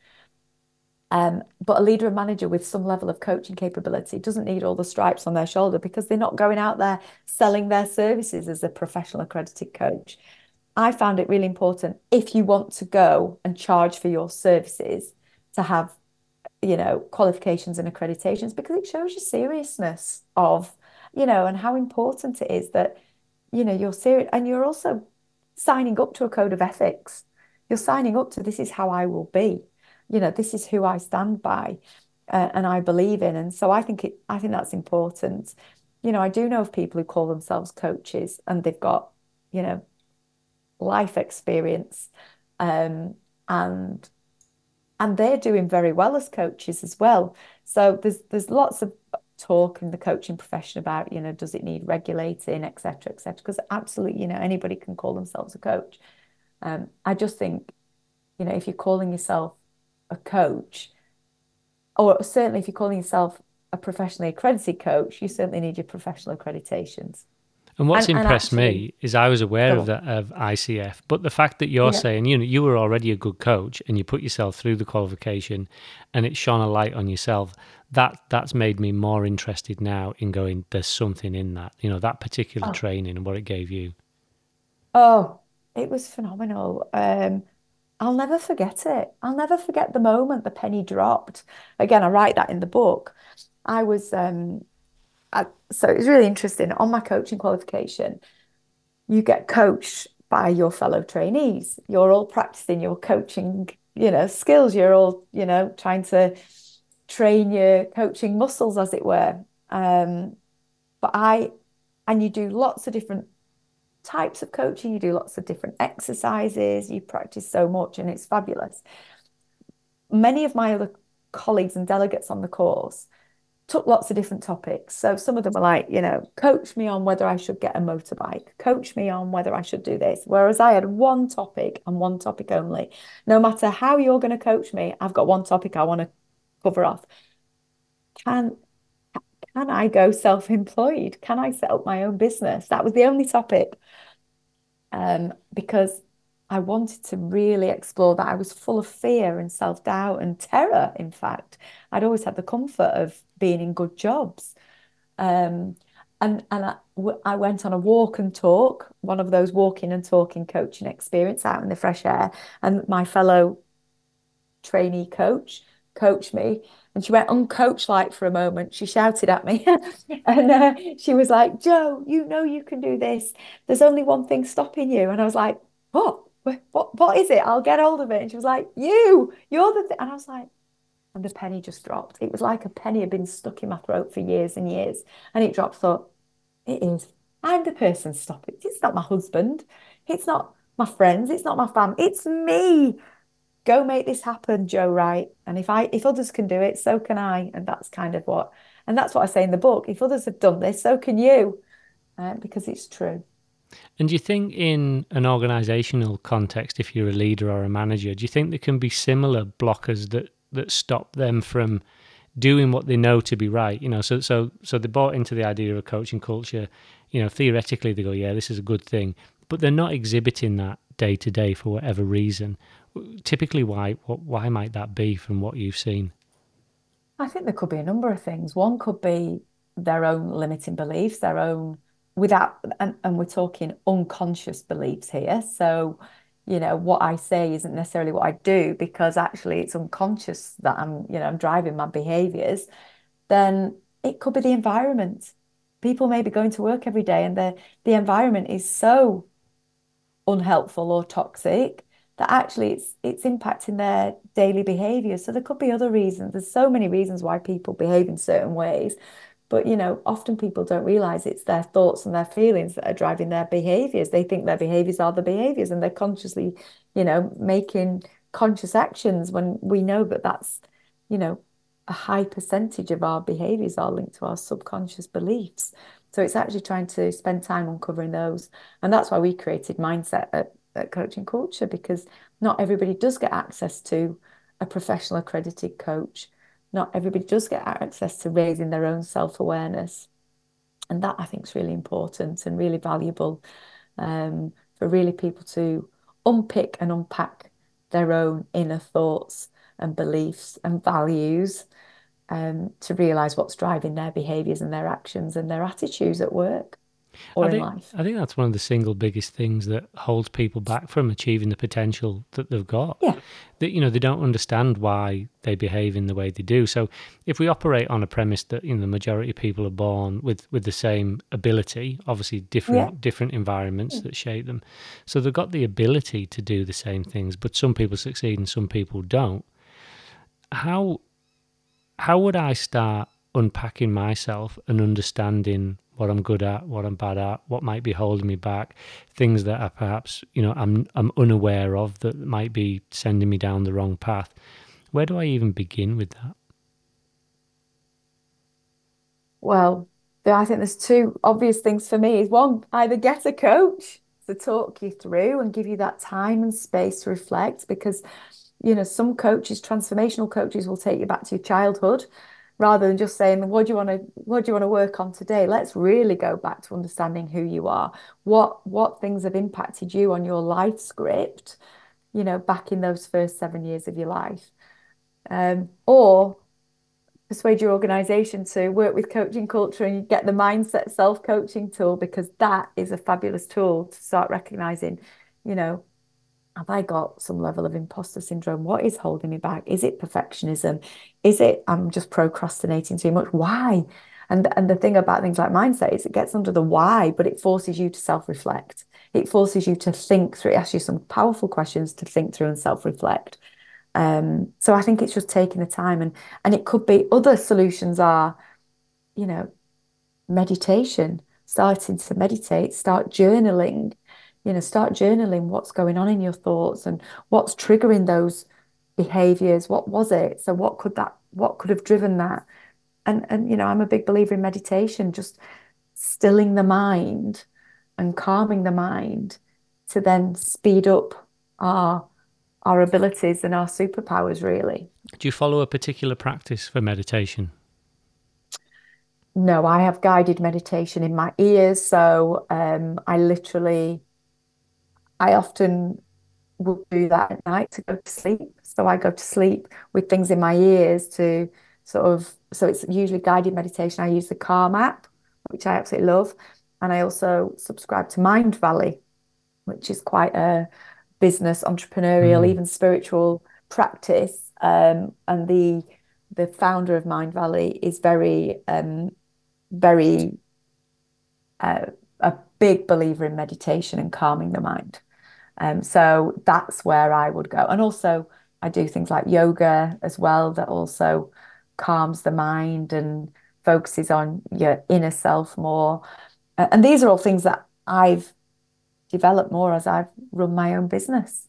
Um, but a leader and manager with some level of coaching capability doesn't need all the stripes on their shoulder because they're not going out there selling their services as a professional accredited coach. I found it really important if you want to go and charge for your services to have, you know, qualifications and accreditations, because it shows your seriousness of, you know, and how important it is that, you know, you're serious. And you're also signing up to a code of ethics. You're signing up to, this is how I will be, you know, this is who I stand by uh, and I believe in. And so I think it, I think that's important. You know, I do know of people who call themselves coaches and they've got, you know, life experience um, and, And they're doing very well as coaches as well. So there's there's lots of talk in the coaching profession about, you know, does it need regulating, et cetera, et cetera. Because absolutely, you know, anybody can call themselves a coach. Um, I just think, you know, if you're calling yourself a coach, or certainly if you're calling yourself a professionally accredited coach, you certainly need your professional accreditations. And what's and, impressed and actually, me is I was aware of that of I C F, but the fact that you're yeah. saying, you know, you were already a good coach and you put yourself through the qualification and it shone a light on yourself, that that's made me more interested now in going, there's something in that, you know, that particular oh. training and what it gave you. Oh, it was phenomenal. Um, I'll never forget it. I'll never forget the moment the penny dropped. Again, I write that in the book. I was... Um, I, so it was really interesting. On my coaching qualification, you get coached by your fellow trainees. You're all practicing your coaching, you know, skills. You're all, you know, trying to train your coaching muscles, as it were. Um, but I, and you do lots of different types of coaching. You do lots of different exercises. You practice so much, and it's fabulous. Many of my other colleagues and delegates on the course took lots of different topics. So some of them were like, you know, coach me on whether I should get a motorbike, coach me on whether I should do this. Whereas I had one topic and one topic only. No matter how you're going to coach me, I've got one topic I want to cover off. Can, can I go self-employed? Can I set up my own business? That was the only topic, um, because I wanted to really explore that. I was full of fear and self-doubt and terror, in fact. I'd always had the comfort of being in good jobs. Um, and and I, w I went on a walk and talk, one of those walking and talking coaching experience out in the fresh air. And my fellow trainee coach coached me. And she went uncoach-like for a moment. She shouted at me and uh, she was like, "Jo, you know you can do this. There's only one thing stopping you." And I was like, "What? What, what is it? I'll get hold of it." And she was like, you, you're the thing. And I was like, and the penny just dropped. It was like a penny had been stuck in my throat for years and years. And it dropped, thought, it is. I'm the person stopping. It's not my husband. It's not my friends. It's not my family. It's me. Go make this happen, Jo Wright. And if I, if others can do it, so can I. And that's kind of what, and that's what I say in the book. If others have done this, so can you. Uh, because it's true. And do you think in an organisational context, if you're a leader or a manager, do you think there can be similar blockers that, that stop them from doing what they know to be right? You know, so so so they bought into the idea of a coaching culture. You know, theoretically they go, yeah, this is a good thing, but they're not exhibiting that day to day for whatever reason. Typically, why what why might that be from what you've seen? I think there could be a number of things. One could be their own limiting beliefs, their own. Without, and, and we're talking unconscious beliefs here. So, you know, what I say isn't necessarily what I do, because actually it's unconscious that I'm, you know, I'm driving my behaviours. Then it could be the environment. People may be going to work every day and the the environment is so unhelpful or toxic that actually it's it's impacting their daily behaviour. So there could be other reasons. There's so many reasons why people behave in certain ways. But, you know, often people don't realise it's their thoughts and their feelings that are driving their behaviours. They think their behaviours are the behaviours and they're consciously, you know, making conscious actions when we know that that's, you know, a high percentage of our behaviours are linked to our subconscious beliefs. So it's actually trying to spend time uncovering those. And that's why we created Mindset at, at Coaching Culture, because not everybody does get access to a professional accredited coach. Not everybody does get access to raising their own self-awareness. And that, I think, is really important and really valuable um, for really people to unpick and unpack their own inner thoughts and beliefs and values um, to realise what's driving their behaviours and their actions and their attitudes at work or I think, in life. I think that's one of the single biggest things that holds people back from achieving the potential that they've got. Yeah. That, you know, they don't understand why they behave in the way they do. So if we operate on a premise that, you know, the majority of people are born with, with the same ability, obviously different yeah. different environments yeah. that shape them. So they've got the ability to do the same things, but some people succeed and some people don't. How how would I start unpacking myself and understanding what I'm good at, what I'm bad at, what might be holding me back, things that are perhaps, you know, I'm I'm unaware of that might be sending me down the wrong path? Where do I even begin with that? Well, I think there's two obvious things for me. Is one, either get a coach to talk you through and give you that time and space to reflect, because you know, some coaches, transformational coaches, will take you back to your childhood rather than just saying, what do you want to, what do you want to work on today? Let's really go back to understanding who you are, what, what things have impacted you on your life script, you know, back in those first seven years of your life. Um, or persuade your organisation to work with Coaching Culture and you get the Mindset self-coaching tool, because that is a fabulous tool to start recognising, you know, have I got some level of imposter syndrome? What is holding me back? Is it perfectionism? Is it I'm just procrastinating too much? Why? And, and the thing about things like mindset is it gets under the why, but it forces you to self-reflect. It forces you to think through. It asks you some powerful questions to think through and self-reflect. Um, so I think it's just taking the time, and, and it could be other solutions are, you know, meditation, starting to meditate, start journaling, you know, start journaling what's going on in your thoughts and what's triggering those behaviors. What was it? So what could that, what could have driven that? And, and, you know, I'm a big believer in meditation, just stilling the mind and calming the mind to then speed up our our abilities and our superpowers, really. Do you follow a particular practice for meditation? No, I have guided meditation in my ears. So um, I literally, I often will do that at night to go to sleep. So I go to sleep with things in my ears to sort of, so it's usually guided meditation. I use the Calm app, which I absolutely love. And I also subscribe to Mindvalley, which is quite a business, entrepreneurial, mm. even spiritual practice. Um, and the the founder of Mindvalley is very, um, very uh, a big believer in meditation and calming the mind. Um, so that's where I would go. And also I do things like yoga as well, that also calms the mind and focuses on your inner self more. Uh, and these are all things that I've develop more as I've run my own business.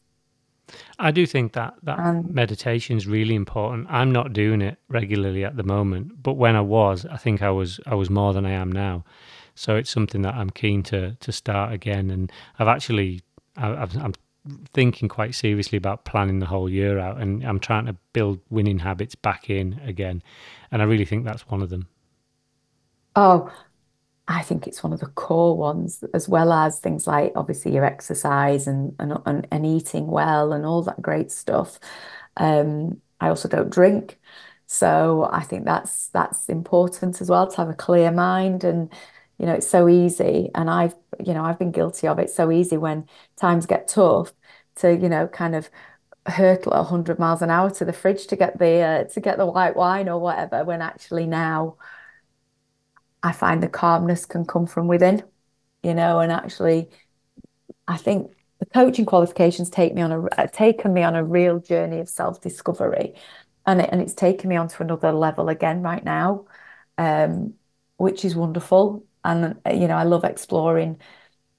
I do think that that um, meditation is really important. I'm not doing it regularly at the moment, but when I was, I think I was I was more than I am now. So it's something that I'm keen to to start again. And I've actually I, I've, I'm thinking quite seriously about planning the whole year out, and I'm trying to build winning habits back in again. And I really think that's one of them. Oh. I think it's one of the core ones, as well as things like obviously your exercise and and, and, and eating well and all that great stuff. Um, I also don't drink. So I think that's that's important as well, to have a clear mind. And, you know, it's so easy. And I've, you know, I've been guilty of it. It's so easy when times get tough to, you know, kind of hurtle at a hundred miles an hour to the fridge to get the uh, to get the white wine or whatever, when actually now I find the calmness can come from within, you know. And actually I think the coaching qualifications take me on a, taken me on a real journey of self-discovery, and, it, and it's taken me on to another level again right now, um, which is wonderful. And, you know, I love exploring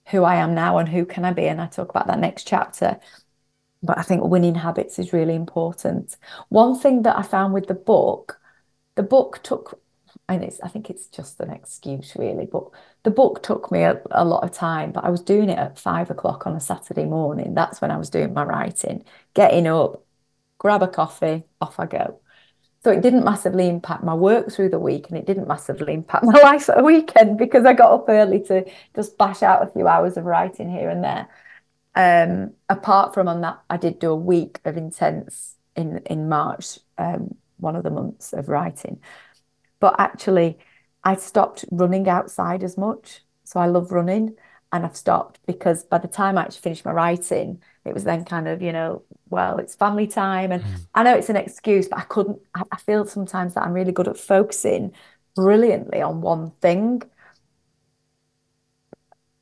who I am now and who can I be. And I talk about that next chapter, but I think winning habits is really important. One thing that I found with the book, the book took And it's, I think it's just an excuse, really. But the book took me a, a lot of time, but I was doing it at five o'clock on a Saturday morning. That's when I was doing my writing, getting up, grab a coffee, off I go. So it didn't massively impact my work through the week, and it didn't massively impact my life at the weekend, because I got up early to just bash out a few hours of writing here and there. Um, apart from on that, I did do a week of intense in, in March, um, one of the months of writing. But actually, I stopped running outside as much. So I love running, and I've stopped, because by the time I actually finished my writing, it was then kind of, you know, well, it's family time. And mm. I know it's an excuse, but I couldn't, I, I feel sometimes that I'm really good at focusing brilliantly on one thing.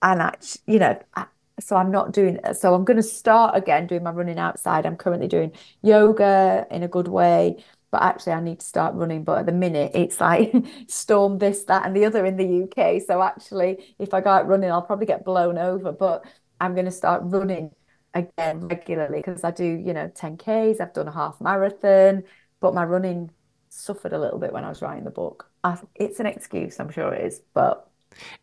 And actually, you know, I, so I'm not doing, so I'm going to start again doing my running outside. I'm currently doing yoga in a good way. But actually I need to start running. But at the minute it's like storm this, that and the other in the U K. So actually if I go out running, I'll probably get blown over. But I'm going to start running again regularly, because I do, you know, ten Ks. I've done a half marathon, but my running suffered a little bit when I was writing the book. I, it's an excuse, I'm sure it is. But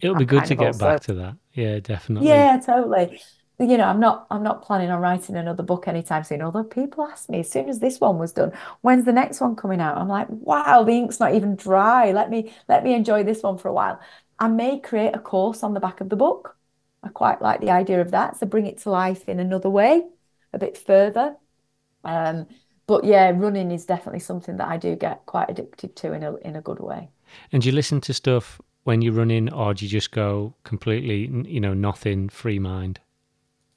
it'll be I'm good to get also, back to that. Yeah, definitely. Yeah, totally. you know, I'm not I'm not planning on writing another book anytime soon, although people ask me as soon as this one was done, when's the next one coming out? I'm like, wow, the ink's not even dry. Let me let me enjoy this one for a while. I may create a course on the back of the book. I quite like the idea of that. So bring it to life in another way, a bit further. Um, but yeah, running is definitely something that I do get quite addicted to in a in a good way. And do you listen to stuff when you're running, or do you just go completely, you know, nothing, free mind?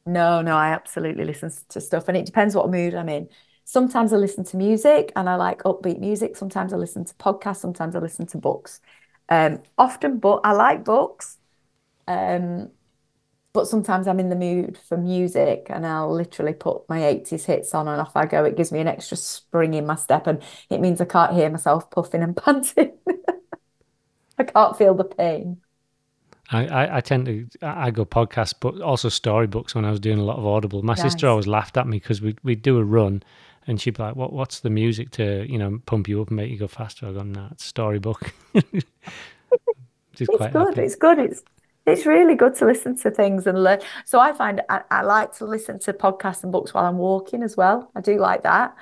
No, no, I absolutely listen to stuff, and it depends what mood I'm in. Sometimes I listen to music, and I like upbeat music. Sometimes I listen to podcasts. Sometimes I listen to books. Um, often, but I like books. Um, but sometimes I'm in the mood for music, and I'll literally put my eighties hits on, and off I go. It gives me an extra spring in my step, and it means I can't hear myself puffing and panting. I can't feel the pain. I, I, I tend to, I go podcasts, but also storybooks when I was doing a lot of Audible. My nice. sister always laughed at me because we'd, we'd do a run and she'd be like, "What? What's the music to, you know, pump you up and make you go faster?" I go, "Nah, it's storybook." It's quite good. Happy. It's good. It's it's really good to listen to things and learn. So I find I, I like to listen to podcasts and books while I'm walking as well. I do like that.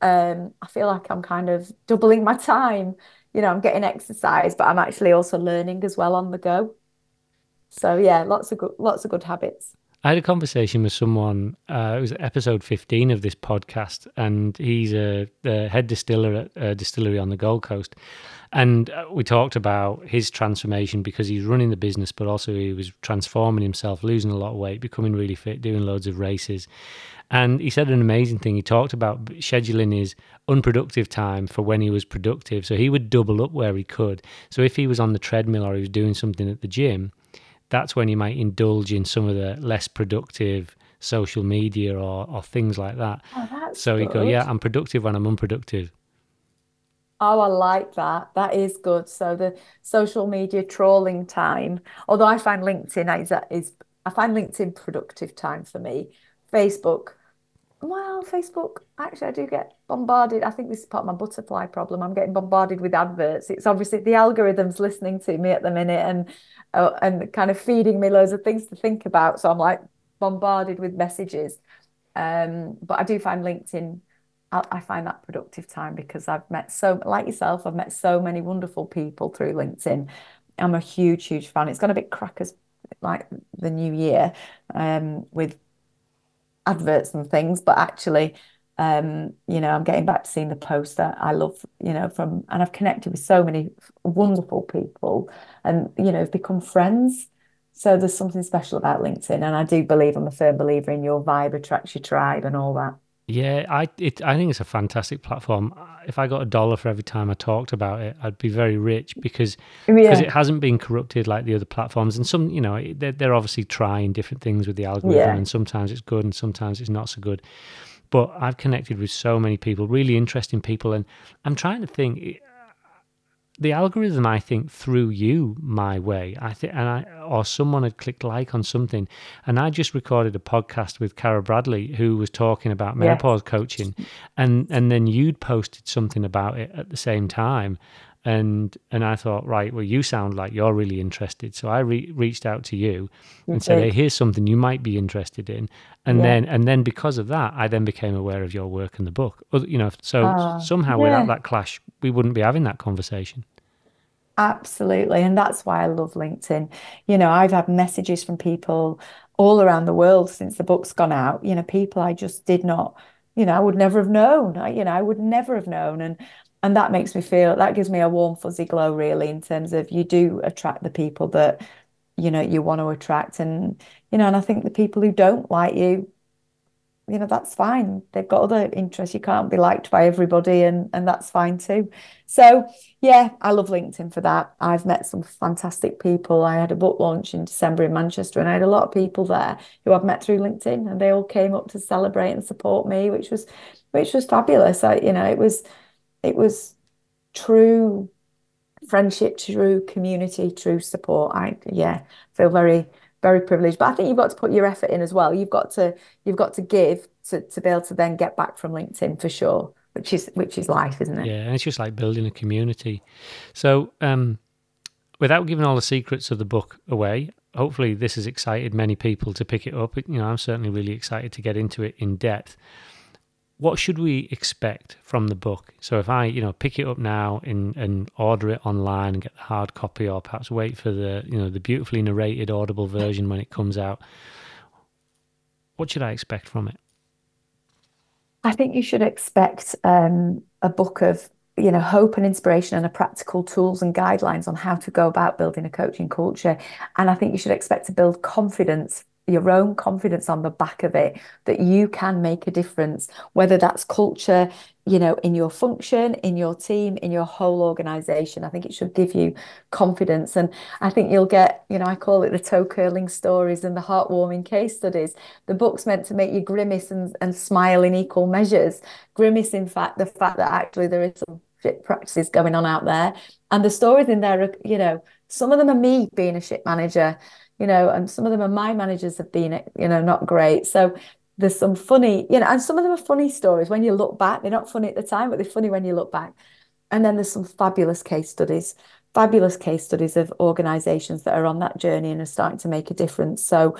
Um, I feel like I'm kind of doubling my time. You know, I'm getting exercise, but I'm actually also learning as well on the go. So yeah, lots of good, lots of good habits. I had a conversation with someone. Uh, it was episode fifteen of this podcast, and he's a, a head distiller at a distillery on the Gold Coast. And we talked about his transformation because he's running the business, but also he was transforming himself, losing a lot of weight, becoming really fit, doing loads of races. And he said an amazing thing. He talked about scheduling his unproductive time for when he was productive. So he would double up where he could. So if he was on the treadmill or he was doing something at the gym, that's when you might indulge in some of the less productive social media or, or things like that. Oh, that's so you go, yeah, I'm productive when I'm unproductive. Oh, I like that. That is good. So the social media trolling time, although I find LinkedIn is, is I find LinkedIn productive time for me. Facebook, well, Facebook, actually I do get bombarded. I think this is part of my butterfly problem. I'm getting bombarded with adverts. It's obviously the algorithm's listening to me at the minute and uh, and kind of feeding me loads of things to think about. So I'm like bombarded with messages. Um, but I do find LinkedIn, I, I find that productive time because I've met so, like yourself, I've met so many wonderful people through LinkedIn. I'm a huge, huge fan. It's gone a bit crackers like the new year um, with adverts and things, but actually um you know I'm getting back to seeing the posts that I love, you know from and I've connected with so many wonderful people, and you know have become friends. So there's something special about LinkedIn, and I do believe, I'm a firm believer in your vibe attracts your tribe and all that. Yeah, I it I think it's a fantastic platform. If I got a dollar for every time I talked about it, I'd be very rich because yeah. because it hasn't been corrupted like the other platforms. And some, you know, they're, they're obviously trying different things with the algorithm, yeah. and sometimes it's good and sometimes it's not so good. But I've connected with so many people, really interesting people, and I'm trying to think. The algorithm, I think, threw you my way. I think, and I or someone had clicked like on something, and I just recorded a podcast with Cara Bradley, who was talking about menopause yeah. coaching, and and then you'd posted something about it at the same time, and and I thought, right, well, you sound like you're really interested, so I re- reached out to you and okay. said, hey, here's something you might be interested in, and yeah. then and then because of that, I then became aware of your work and the book. You know, so uh, somehow yeah. without that clash, we wouldn't be having that conversation. Absolutely. And that's why I love LinkedIn. You know, I've had messages from people all around the world since the book's gone out, you know, people I just did not, you know, I would never have known, I, you know, I would never have known. And, and that makes me feel, that gives me a warm, fuzzy glow, really, in terms of you do attract the people that, you know, you want to attract. And, you know, and I think the people who don't like you, you know, that's fine. They've got other interests. You can't be liked by everybody, and, and that's fine too. So, yeah, I love LinkedIn for that. I've met some fantastic people. I had a book launch in December in Manchester, and I had a lot of people there who I've met through LinkedIn, and they all came up to celebrate and support me, which was which was fabulous. I, you know, it was it was true friendship, true community, true support. I, yeah, feel very very privileged. But I think you've got to put your effort in as well. You've got to you've got to give to, to be able to then get back from LinkedIn, for sure, which is which is life, isn't it? Yeah, and it's just like building a community. So um, without giving all the secrets of the book away, hopefully this has excited many people to pick it up. You know, I'm certainly really excited to get into it in depth. What should we expect from the book? So if I, you know, pick it up now and, and order it online and get the hard copy, or perhaps wait for the, you know, the beautifully narrated audible version when it comes out, what should I expect from it? I think you should expect um, a book of, you know, hope and inspiration and a practical tools and guidelines on how to go about building a coaching culture. And I think you should expect to build confidence, your own confidence on the back of it, that you can make a difference, whether that's culture, you know, in your function, in your team, in your whole organization. I think it should give you confidence. And I think you'll get, you know, I call it the toe curling stories and the heartwarming case studies. The book's meant to make you grimace and, and smile in equal measures. Grimace, in fact, the fact that actually there is some shit practices going on out there. And the stories in there are, you know, some of them are me being a shit manager, you know, and some of them are my managers have been, you know, not great. So there's some funny, you know, and some of them are funny stories when you look back. They're not funny at the time, but they're funny when you look back. And then there's some fabulous case studies, fabulous case studies of organisations that are on that journey and are starting to make a difference. So,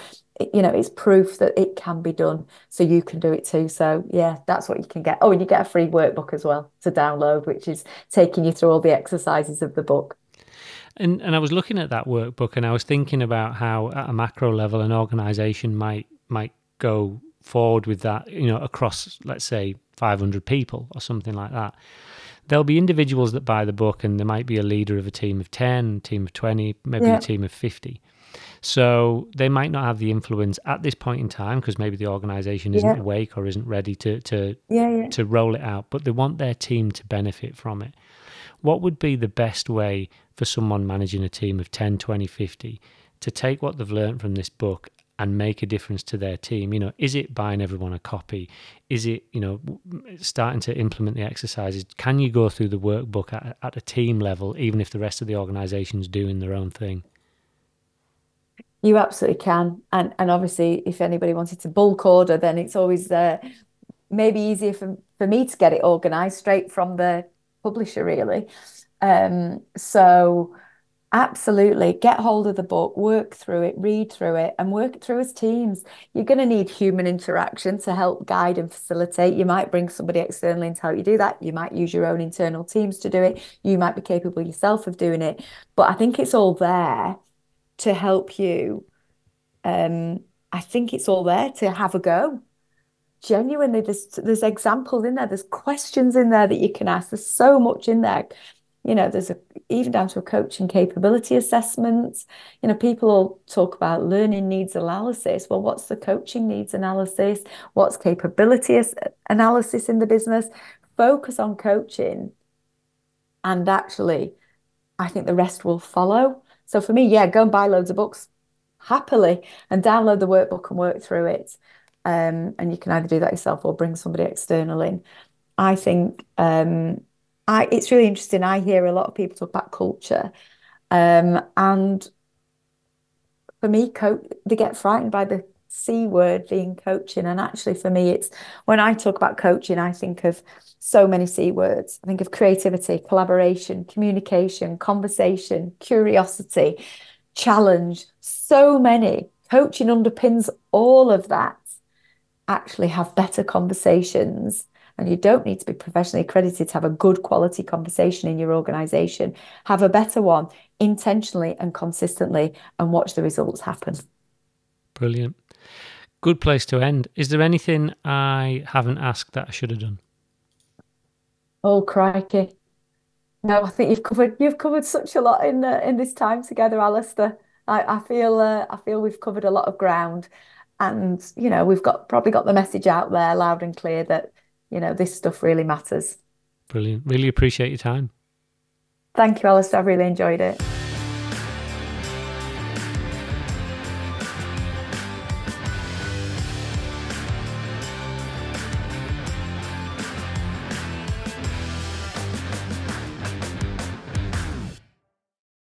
you know, it's proof that it can be done, so you can do it too. So, yeah, that's what you can get. Oh, and you get a free workbook as well to download, which is taking you through all the exercises of the book. And and I was looking at that workbook and I was thinking about how at a macro level an organisation might might go forward with that, you know, across, let's say, five hundred people or something like that. There'll be individuals that buy the book and there might be a leader of a team of ten, team of twenty, maybe yeah. a team of fifty. So they might not have the influence at this point in time because maybe the organisation isn't yeah. awake or isn't ready to to, yeah, yeah. to roll it out, but they want their team to benefit from it. What would be the best way for someone managing a team of ten, twenty, fifty to take what they've learned from this book and make a difference to their team? You know, is it buying everyone a copy? Is it, you know, starting to implement the exercises? Can you go through the workbook at, at a team level, even if the rest of the organisation's doing their own thing? You absolutely can. And and obviously, if anybody wanted to bulk order, then it's always uh, maybe easier for, for me to get it organised straight from the publisher, really. Um, so absolutely get hold of the book, work through it, read through it, and work it through as teams. You're going to need human interaction to help guide and facilitate. You might bring somebody externally in to help you do that. You might use your own internal teams to do it. You might be capable yourself of doing it. But I think it's all there to help you. Um, I think it's all there to have a go. Genuinely, there's, there's examples in there, there's questions in there that you can ask, there's so much in there. You know, there's a, even down to a coaching capability assessment. You know, people all talk about learning needs analysis. Well, what's the coaching needs analysis? What's capability analysis in the business? Focus on coaching. And actually, I think the rest will follow. So for me, yeah, go and buy loads of books happily and download the workbook and work through it. Um, and you can either do that yourself or bring somebody external in. I think um, I, it's really interesting. I hear a lot of people talk about culture. Um, and for me, co- they get frightened by the C word being coaching. And actually, for me, it's when I talk about coaching, I think of so many C words. I think of creativity, collaboration, communication, conversation, curiosity, challenge, so many. Coaching underpins all of that. Actually have better conversations, and you don't need to be professionally accredited to have a good quality conversation in your organization. Have a better one intentionally and consistently and watch the results happen. Brilliant. Good place to end. Is there anything I haven't asked that I should have done? Oh, crikey. No, I think you've covered you've covered such a lot in uh, in this time together, Alistair. I, I feel uh, I feel we've covered a lot of ground. And, you know, we've got probably got the message out there loud and clear that, you know, this stuff really matters. Brilliant. Really appreciate your time. Thank you, Alistair. I really enjoyed it.